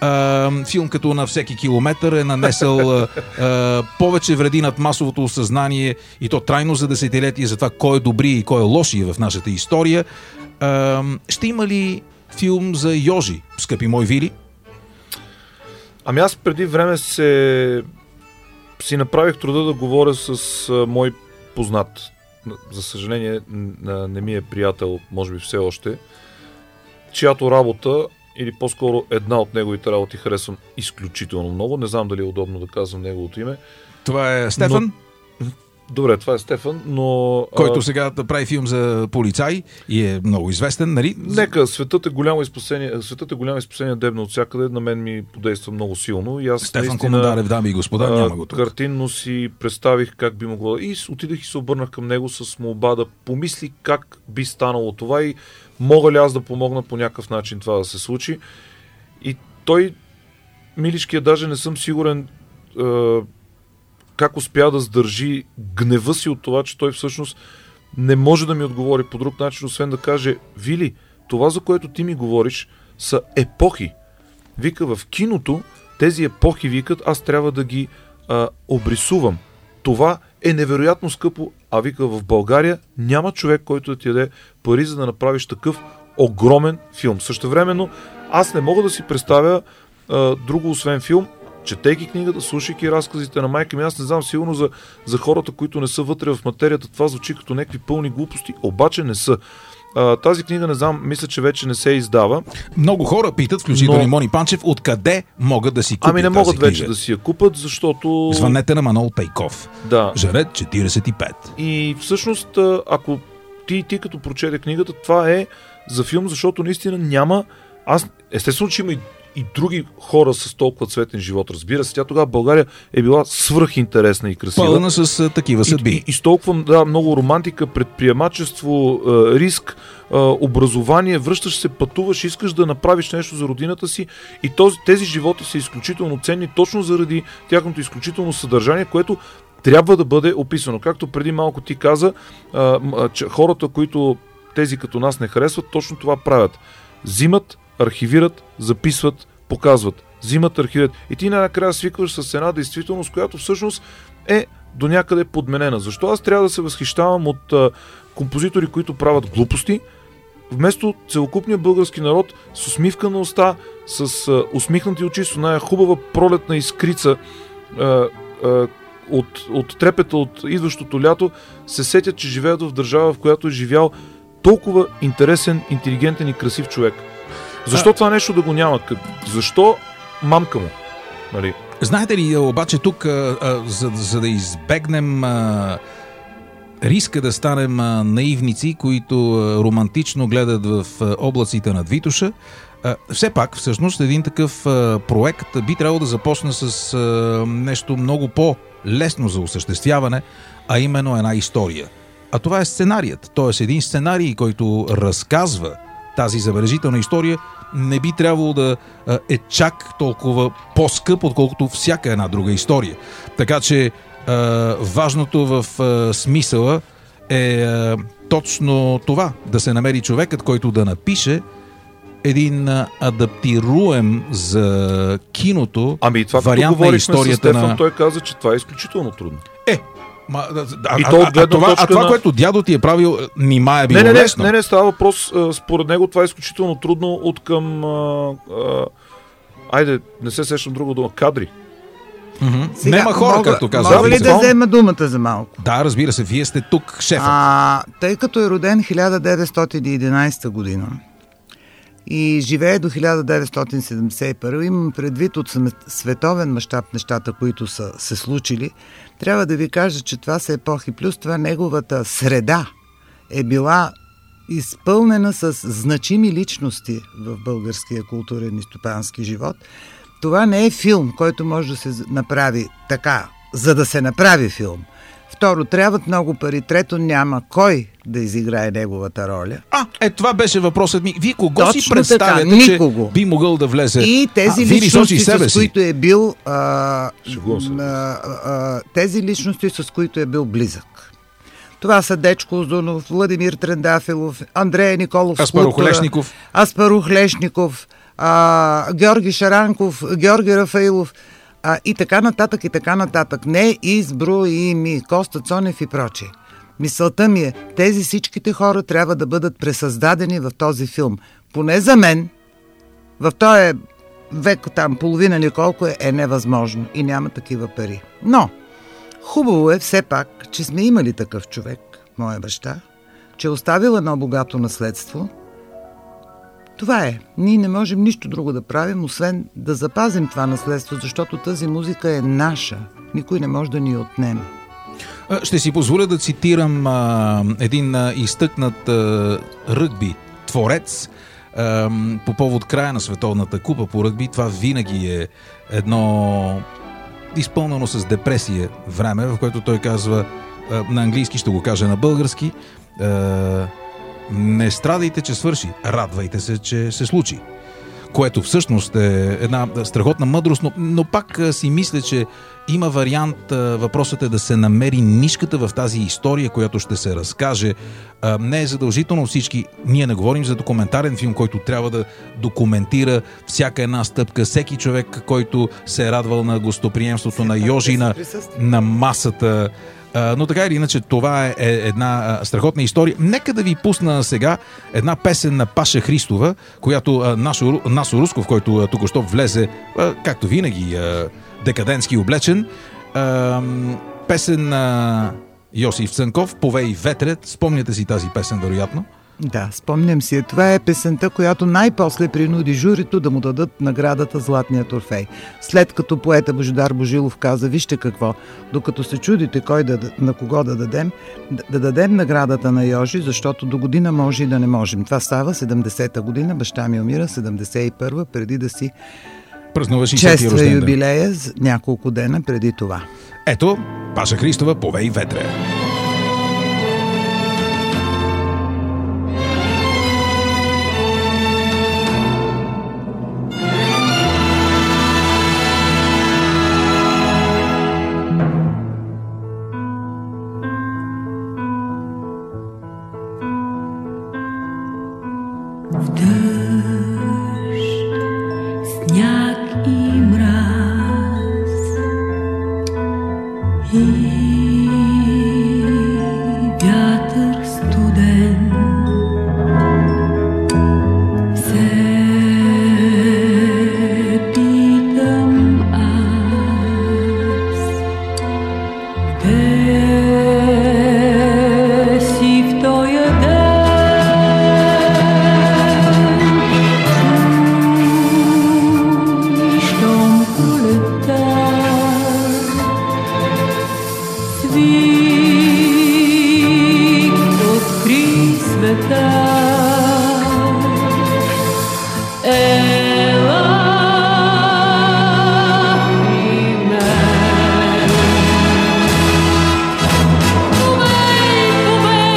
А, филм като "На всеки километър" е нанесъл а, а, повече вреди над масовото съзнание, и то трайно, за десетилетие, за това кой е добри и кой е лоши в нашата история. А, ще има ли филм за Йожи, скъпи мой Вили? Ами аз преди време се... си направих труда да говоря с а, мой познат. За съжаление, н- не ми е приятел, може би все още, чиято работа, или по-скоро една от неговите работи, харесвам изключително много. Не знам дали е удобно да казвам неговото име. Това е Стефан? Но... Добре, това е Стефан, но... Който сега да прави филм за полицай и е много известен, нали? Нека, "Светът е голямо изпасение", "Светът е голямо изпасение" дебна от всякъде, на мен ми подейства много силно. И аз, Стефан наистина, Командарев, дами и господа, а, няма го тук. Картинно си представих как би могло. И отидах и се обърнах към него с молба да помисли как би станало това и мога ли аз да помогна по някакъв начин това да се случи. И той, миличкият, даже не съм сигурен... А, как успя да сдържи гнева си от това, че той всъщност не може да ми отговори по друг начин, освен да каже: "Вили, това, за което ти ми говориш, са епохи. Вика, в киното тези епохи, викат, аз трябва да ги а, обрисувам. Това е невероятно скъпо, а вика, в България няма човек, който да ти даде пари, за да направиш такъв огромен филм." Същевременно аз не мога да си представя а, друго, освен филм. Четейки книгата, слушайки разказите на майка ми, аз не знам, сигурно за, за хората, които не са вътре в материята, това звучи като някакви пълни глупости, обаче не са. А, тази книга, не знам, мисля, че вече не се издава. Много хора питат, включително и Мони Панчев, откъде могат да си купят тази книга. Ами не могат книга. вече да си я купат, защото... Звънете на Манол Пейков. Да. Жарет четирийсет и пет. И всъщност, ако ти и ти като прочете книгата, това е за филм, защото наистина няма... Аз, естествено, че има и и други хора с толкова цветен живот, разбира се. Тя тогава България е била свръхинтересна и красива. Пълна с а, такива съдби. И, и с толкова да, много романтика, предприемачество, а, риск, а, образование, връщаш се, пътуваш, искаш да направиш нещо за родината си, и този, тези животи са изключително ценни, точно заради тяхното изключително съдържание, което трябва да бъде описано. Както преди малко ти каза, а, а, че хората, които тези като нас не харесват, точно това правят. Взимат, архивират, записват, показват. Взимат, архивират. И ти накрая свикваш с една действителност, която всъщност е до някъде подменена. Защо аз трябва да се възхищавам от а, композитори, които правят глупости, вместо целокупния български народ с усмивка на уста, с а, усмихнати очи, с оная хубава пролетна искрица а, а, от, от трепета от идващото лято, се сетят, че живеят в държава, в която е живял толкова интересен, интелигентен и красив човек. Защо а... това нещо да го няма? Защо мамка му? Нали? Знаете ли, обаче тук, а, а, за, за да избегнем а, риска да станем а, наивници, които а, романтично гледат в а, облаците над Витоша, а, все пак, всъщност, един такъв а, проект би трябвало да започне с а, нещо много по-лесно за осъществяване, а именно една история. А това е сценарият. Тоест един сценарий, който разказва тази забележителна история, не би трябвало да е чак толкова по-скъп, отколкото всяка една друга история. Така че важното в смисъла е точно това, да се намери човекът, който да напише един адаптируем за киното ами, това, вариант на историята Стефан, на... Той каза, че това е изключително трудно. Е, ма, а, а, а, а, това, а това, на... което дядо ти е правил, нима е било не, не, лесно. Не, не, не, става въпрос. Според него това е изключително трудно от към... А, а, айде, не се сещам друго дума. Кадри. Mm-hmm. Сега, нема хора, мога, както казвам. Мога ли да взема думата за малко? Да, разбира се, вие сте тук, шефът. А, тъй като е роден хиляда деветстотин и единадесета година и живее до хиляда деветстотин седемдесет и първа, имам предвид от световен мащаб нещата, които са се случили, трябва да ви кажа, че това са епохи, плюс това неговата среда е била изпълнена с значими личности в българския културен и стопански живот. Това не е филм, който може да се направи така, за да се направи филм. Второ, трябват много пари. Трето, няма кой да изиграе неговата роля. А, е, това беше въпросът ми. Вие кого точно си представяте, така, никого, че би могъл да влезе? И тези а, личности, с които е бил... А, а, а, тези личности, с които е бил близък. Това са Дечко Озунов, Владимир Трендафилов, Андрея Николов, Аспарух Лешников, Аспарух Лешников, а, Георги Шаранков, Георги Рафаилов, а, и така нататък, и така нататък. Не изброими, Коста Цонев и прочие. Мисълта ми е, тези всичките хора трябва да бъдат пресъздадени в този филм. Поне за мен, в този век, там половина николко е, е невъзможно и няма такива пари. Но хубаво е все пак, че сме имали такъв човек, моя баща, че е оставил едно богато наследство. Това е. Ние не можем нищо друго да правим, освен да запазим това наследство, защото тази музика е наша. Никой не може да ни я отнеме. Ще си позволя да цитирам а, един а, изтъкнат а, ръгби творец а, по повод края на Световната купа по ръгби. Това винаги е едно изпълнено с депресия време, в което той казва а, на английски, ще го кажа на български, а, не страдайте, че свърши. Радвайте се, че се случи. Което всъщност е една страхотна мъдрост, но, но пак си мисля, че има вариант. Въпросът е да се намери нишката в тази история, която ще се разкаже. Не е задължително всички. Ние не говорим за документарен филм, който трябва да документира всяка една стъпка, всеки човек, който се е радвал на гостоприемството на Йожи, на, на масата. Но така или иначе, това е една страхотна история. Нека да ви пусна сега една песен на Паша Христова, която Насо, Насо Русков, който току-що влезе, както винаги, декадентски облечен. Песен на Йосиф Цанков, "Повей ветрет". Спомняте си тази песен, вероятно? Да, спомням си. Това е песента, която най-после принуди журито да му дадат наградата "Златния Орфей". След като поета Божидар Божилов каза, вижте какво, докато се чудите кой да, на кого да дадем, да, да дадем наградата на Йожи, защото до година може и да не можем. Това става седемдесета година, баща ми умира седемдесет и първа, преди да си чества юбилея с няколко дена преди това. Ето, Паша Христова, "Повей ветре". Away, away.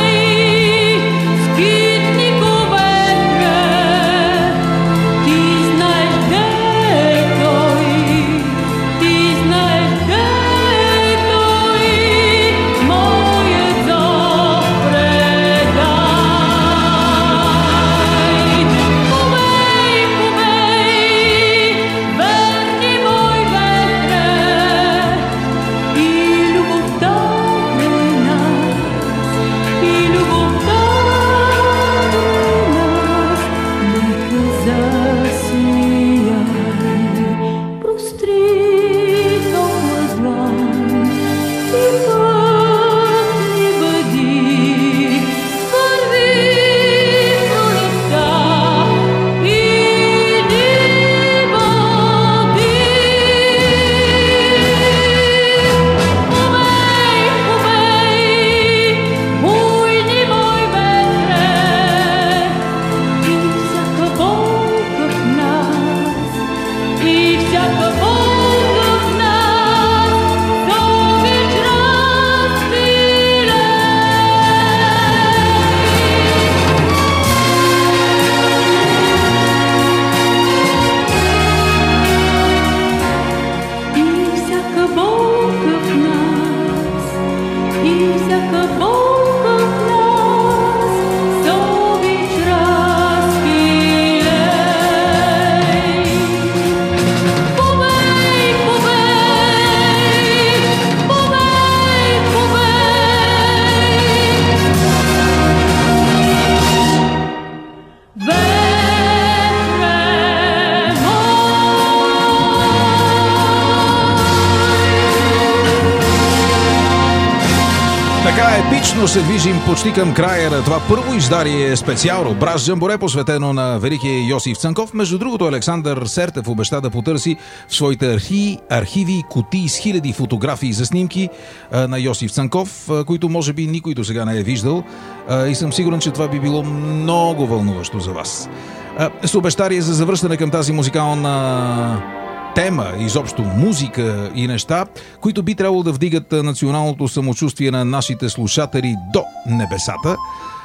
ритмично се движим почти към края на това първо издарие специално Браз Джамбуре, посветено на великия Йосиф Цанков. Между другото, Александър Сертев обеща да потърси в своите архи, архиви кутии с хиляди фотографии за снимки а, на Йосиф Цанков, а, които може би никой до сега не е виждал, а, и съм сигурен, че това би било много вълнуващо за вас. А, с обещарие за завръщане към тази музикална тема, изобщо музика и неща, които би трябвало да вдигат националното самочувствие на нашите слушатели до небесата.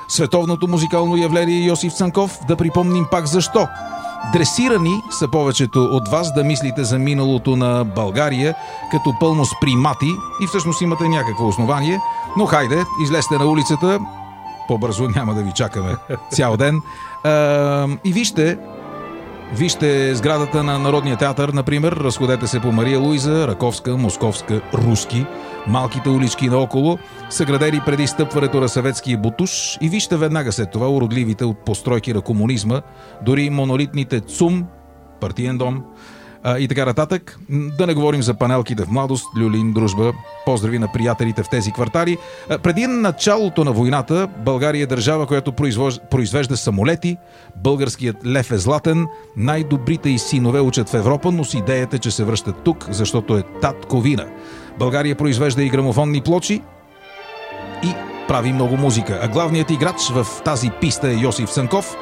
Световното музикално явление Йосиф Цанков, да припомним пак защо. Дресирани са повечето от вас да мислите за миналото на България като пълно с примати и всъщност имате някакво основание, но хайде, излезте на улицата, по-бързо няма да ви чакаме цял ден, и вижте, Вижте сградата на Народния театър, например, разходете се по Мария Луиза, Раковска, Московска, Руски, малките улички наоколо, съградени преди стъпването на съветския бутуш, и вижте веднага след това уродливите от постройки на комунизма, дори монолитните ЦУМ, партиен дом и така нататък. Да не говорим за панелките в Младост, Люлин, Дружба. Поздрави на приятелите в тези квартали. Преди началото на войната България е държава, която произвож... произвежда самолети. Българският лев е златен. Най-добрите и синове учат в Европа, но с идеята, че се връщат тук, защото е татковина. България произвежда и грамофонни плочи и прави много музика. А главният играч в тази писта е Йосиф Цанков.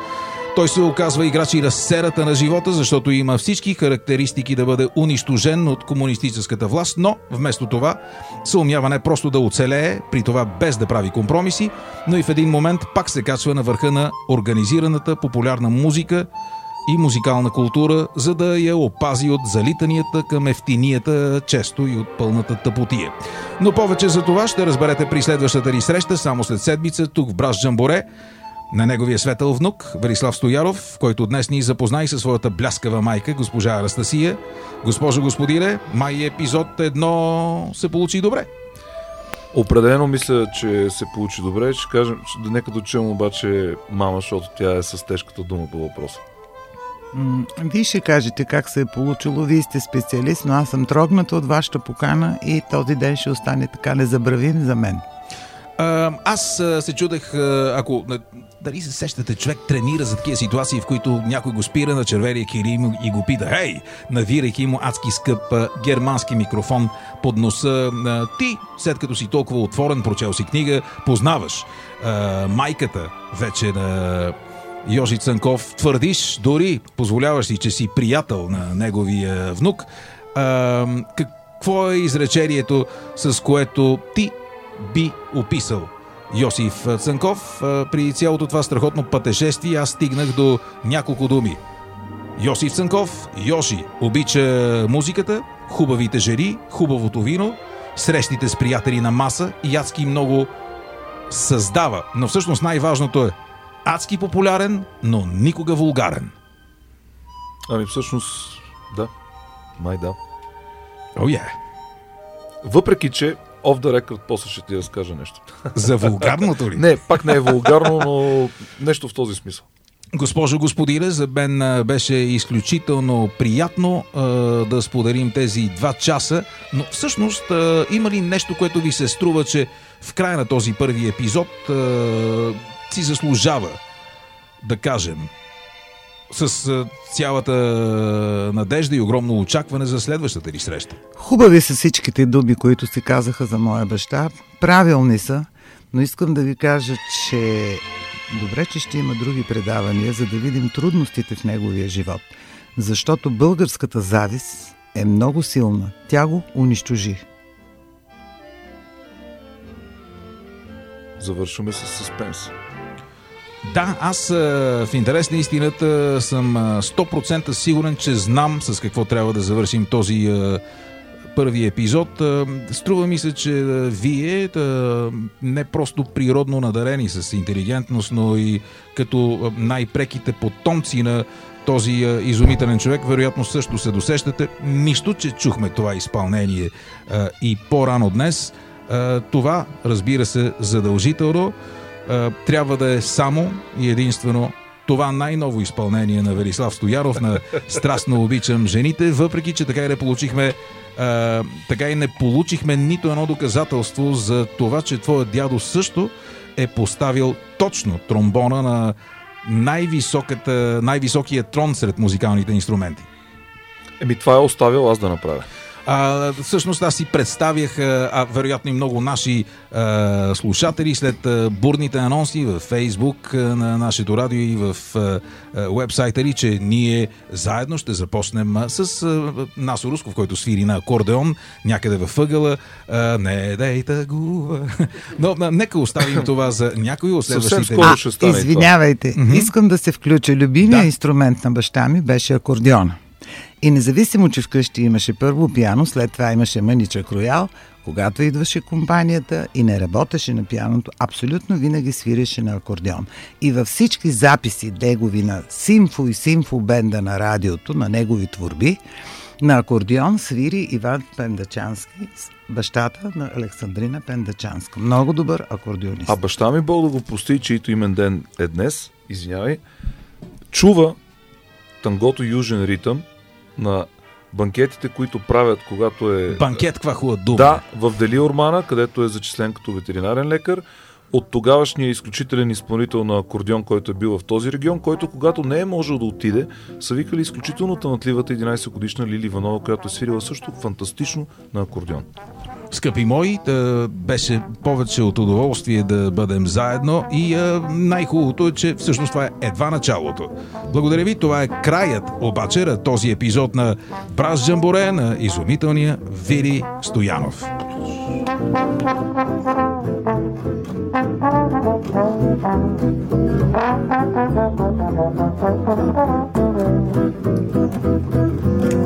Той се оказва играч и на сцената на живота, защото има всички характеристики да бъде унищожен от комунистическата власт, но вместо това съумява не просто да оцелее, при това без да прави компромиси, но и в един момент пак се качва на върха на организираната популярна музика и музикална култура, за да я опази от залитанията към евтинията, често и от пълната тъпотия. Но повече за това ще разберете при следващата ни среща, само след седмица, тук в Браз Джамбуре, на неговия светъл внук Велислав Стоянов, който днес ни запозна и със своята бляскава майка, госпожа Анастасия. Госпожо, господине, май епизод едно се получи добре. Определено мисля, че се получи добре. Ще кажем, че нека да чуем обаче мама, защото тя е с тежката дума по въпроса. Вие ще кажете как се е получило. Вие сте специалист, но аз съм трогната от вашата покана и този ден ще остане така незабравим за мен. Аз се чудех, ако дали се сещате, човек тренира за такива ситуации, в които някой го спира на червения килим и го пита: "Хей!", навирайки му адски скъп германски микрофон под носа. Ти, след като си толкова отворен, прочел си книга, познаваш майката вече на Йосиф Цанков, твърдиш, дори позволяваш си, че си приятел на неговия внук. Какво е изречението, с което ти би описал Йосиф Цанков? При цялото това страхотно пътешествие аз стигнах до няколко думи. Йосиф Цанков, Йоши, обича музиката, хубавите жени, хубавото вино, срещите с приятели на маса и адски много създава. Но всъщност най-важното е адски популярен, но никога вулгарен. Ами всъщност, да. Май да. О, я. Въпреки че off the record, после ще ти разкажа нещо. За вулгарното ли? Не, пак не е вулгарно, но нещо в този смисъл. Госпожо, господине, за мен беше изключително приятно е, да споделим тези два часа, но всъщност е, има ли нещо, което ви се струва, че в края на този първи епизод е, си заслужава да кажем, с цялата надежда и огромно очакване за следващата ни среща? Хубави са всичките думи, които се казаха за моя баща. Правилни са, но искам да ви кажа, че добре, че ще има други предавания, за да видим трудностите в неговия живот. Защото българската завист е много силна. Тя го унищожи. Завършваме с съспенс. Да, аз в интерес на истината съм сто процента сигурен, че знам с какво трябва да завършим този първи епизод. Струва ми се, че вие не просто природно надарени с интелигентност, но и като най-преките потомци на този изумителен човек, вероятно също се досещате. Нищо, че чухме това изпълнение и по-рано днес. Това, разбира се, задължително трябва да е само и единствено това най-ново изпълнение на Велислав Стоянов на "Страстно обичам жените", въпреки че така и не получихме а, така и не получихме нито едно доказателство за това, че твоя дядо също е поставил точно тромбона на най-високата, най-високия трон сред музикалните инструменти. Еми, това е оставил аз да направя. А, всъщност аз си представях, а вероятно и много наши а, слушатели, след а, бурните анонси в Фейсбук а, на нашето радио и в а, а, уебсайта ли, че ние заедно ще започнем а, с а, Насо Русков, който свири на акордеон някъде във ъгъла. А, не дей тъгува. Но а, нека оставим това за някои от следващите. А, извинявайте, mm-hmm. искам да се включа. Любимия да. инструмент на баща ми беше акордеона. И независимо, че вкъщи имаше първо пиано, след това имаше мъничък роял, когато идваше компанията и не работеше на пианото, абсолютно винаги свиреше на акордеон. И във всички записи негови на симфо и симфо бенда на радиото, на негови творби, на акордеон свири Иван Пендачански, бащата на Александрина Пендачанска. Много добър акордеонист. А баща ми, Бог да го прости, чието имен ден е днес, извинявай, чува тангото "Южен ритъм" на банкетите, които правят, когато е... Банкет, каква хубава дума. Да, в Дели Ормана, където е зачислен като ветеринарен лекар, от тогавашния изключителен изпълнител на акордеон, който е бил в този регион, който, когато не е можел да отиде, са викали изключително талантливата единайсет годишна Лили Иванова, която е свирила също фантастично на акордеон. Скъпи мои, беше повече от удоволствие да бъдем заедно и най-хубавото е, че всъщност това е едва началото. Благодаря ви, това е краят обаче на този епизод на Браз Джамбуре на изумителния Вили Стоянов.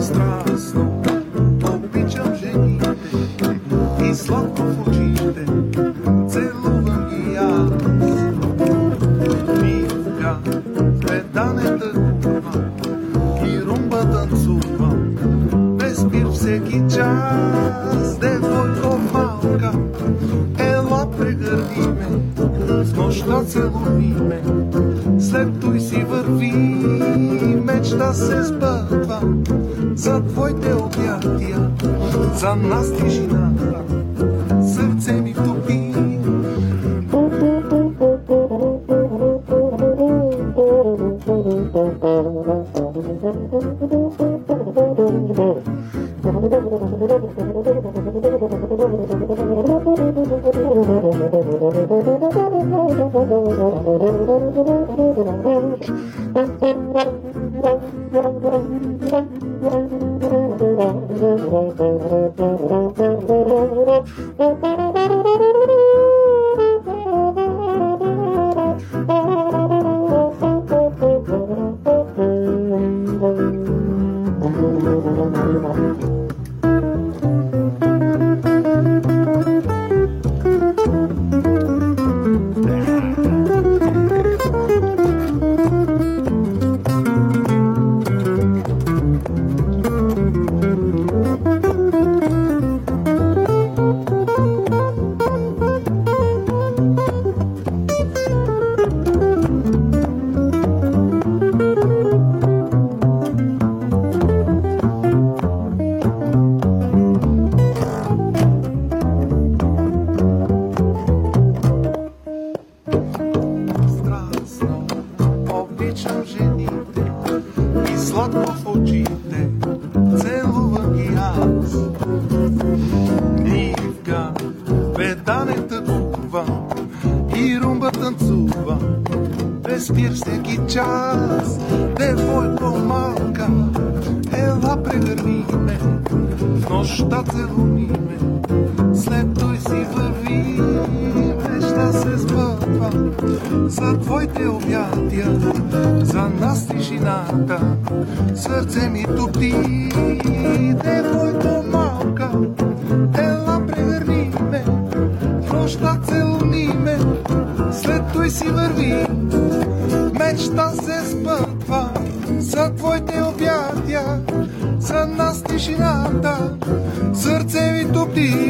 Страстно обичам жени и сладко в очите целувам и аз. Мига предане тъгувам и румба танцувам без мир всеки час. Девойко малка, ела прегърни ме, с нощта целуни ме, след той си върви, мечта се сбъдва за твоите обятия, за нас тишината, сърце ми топи. За нас тишината, сърце ми топли.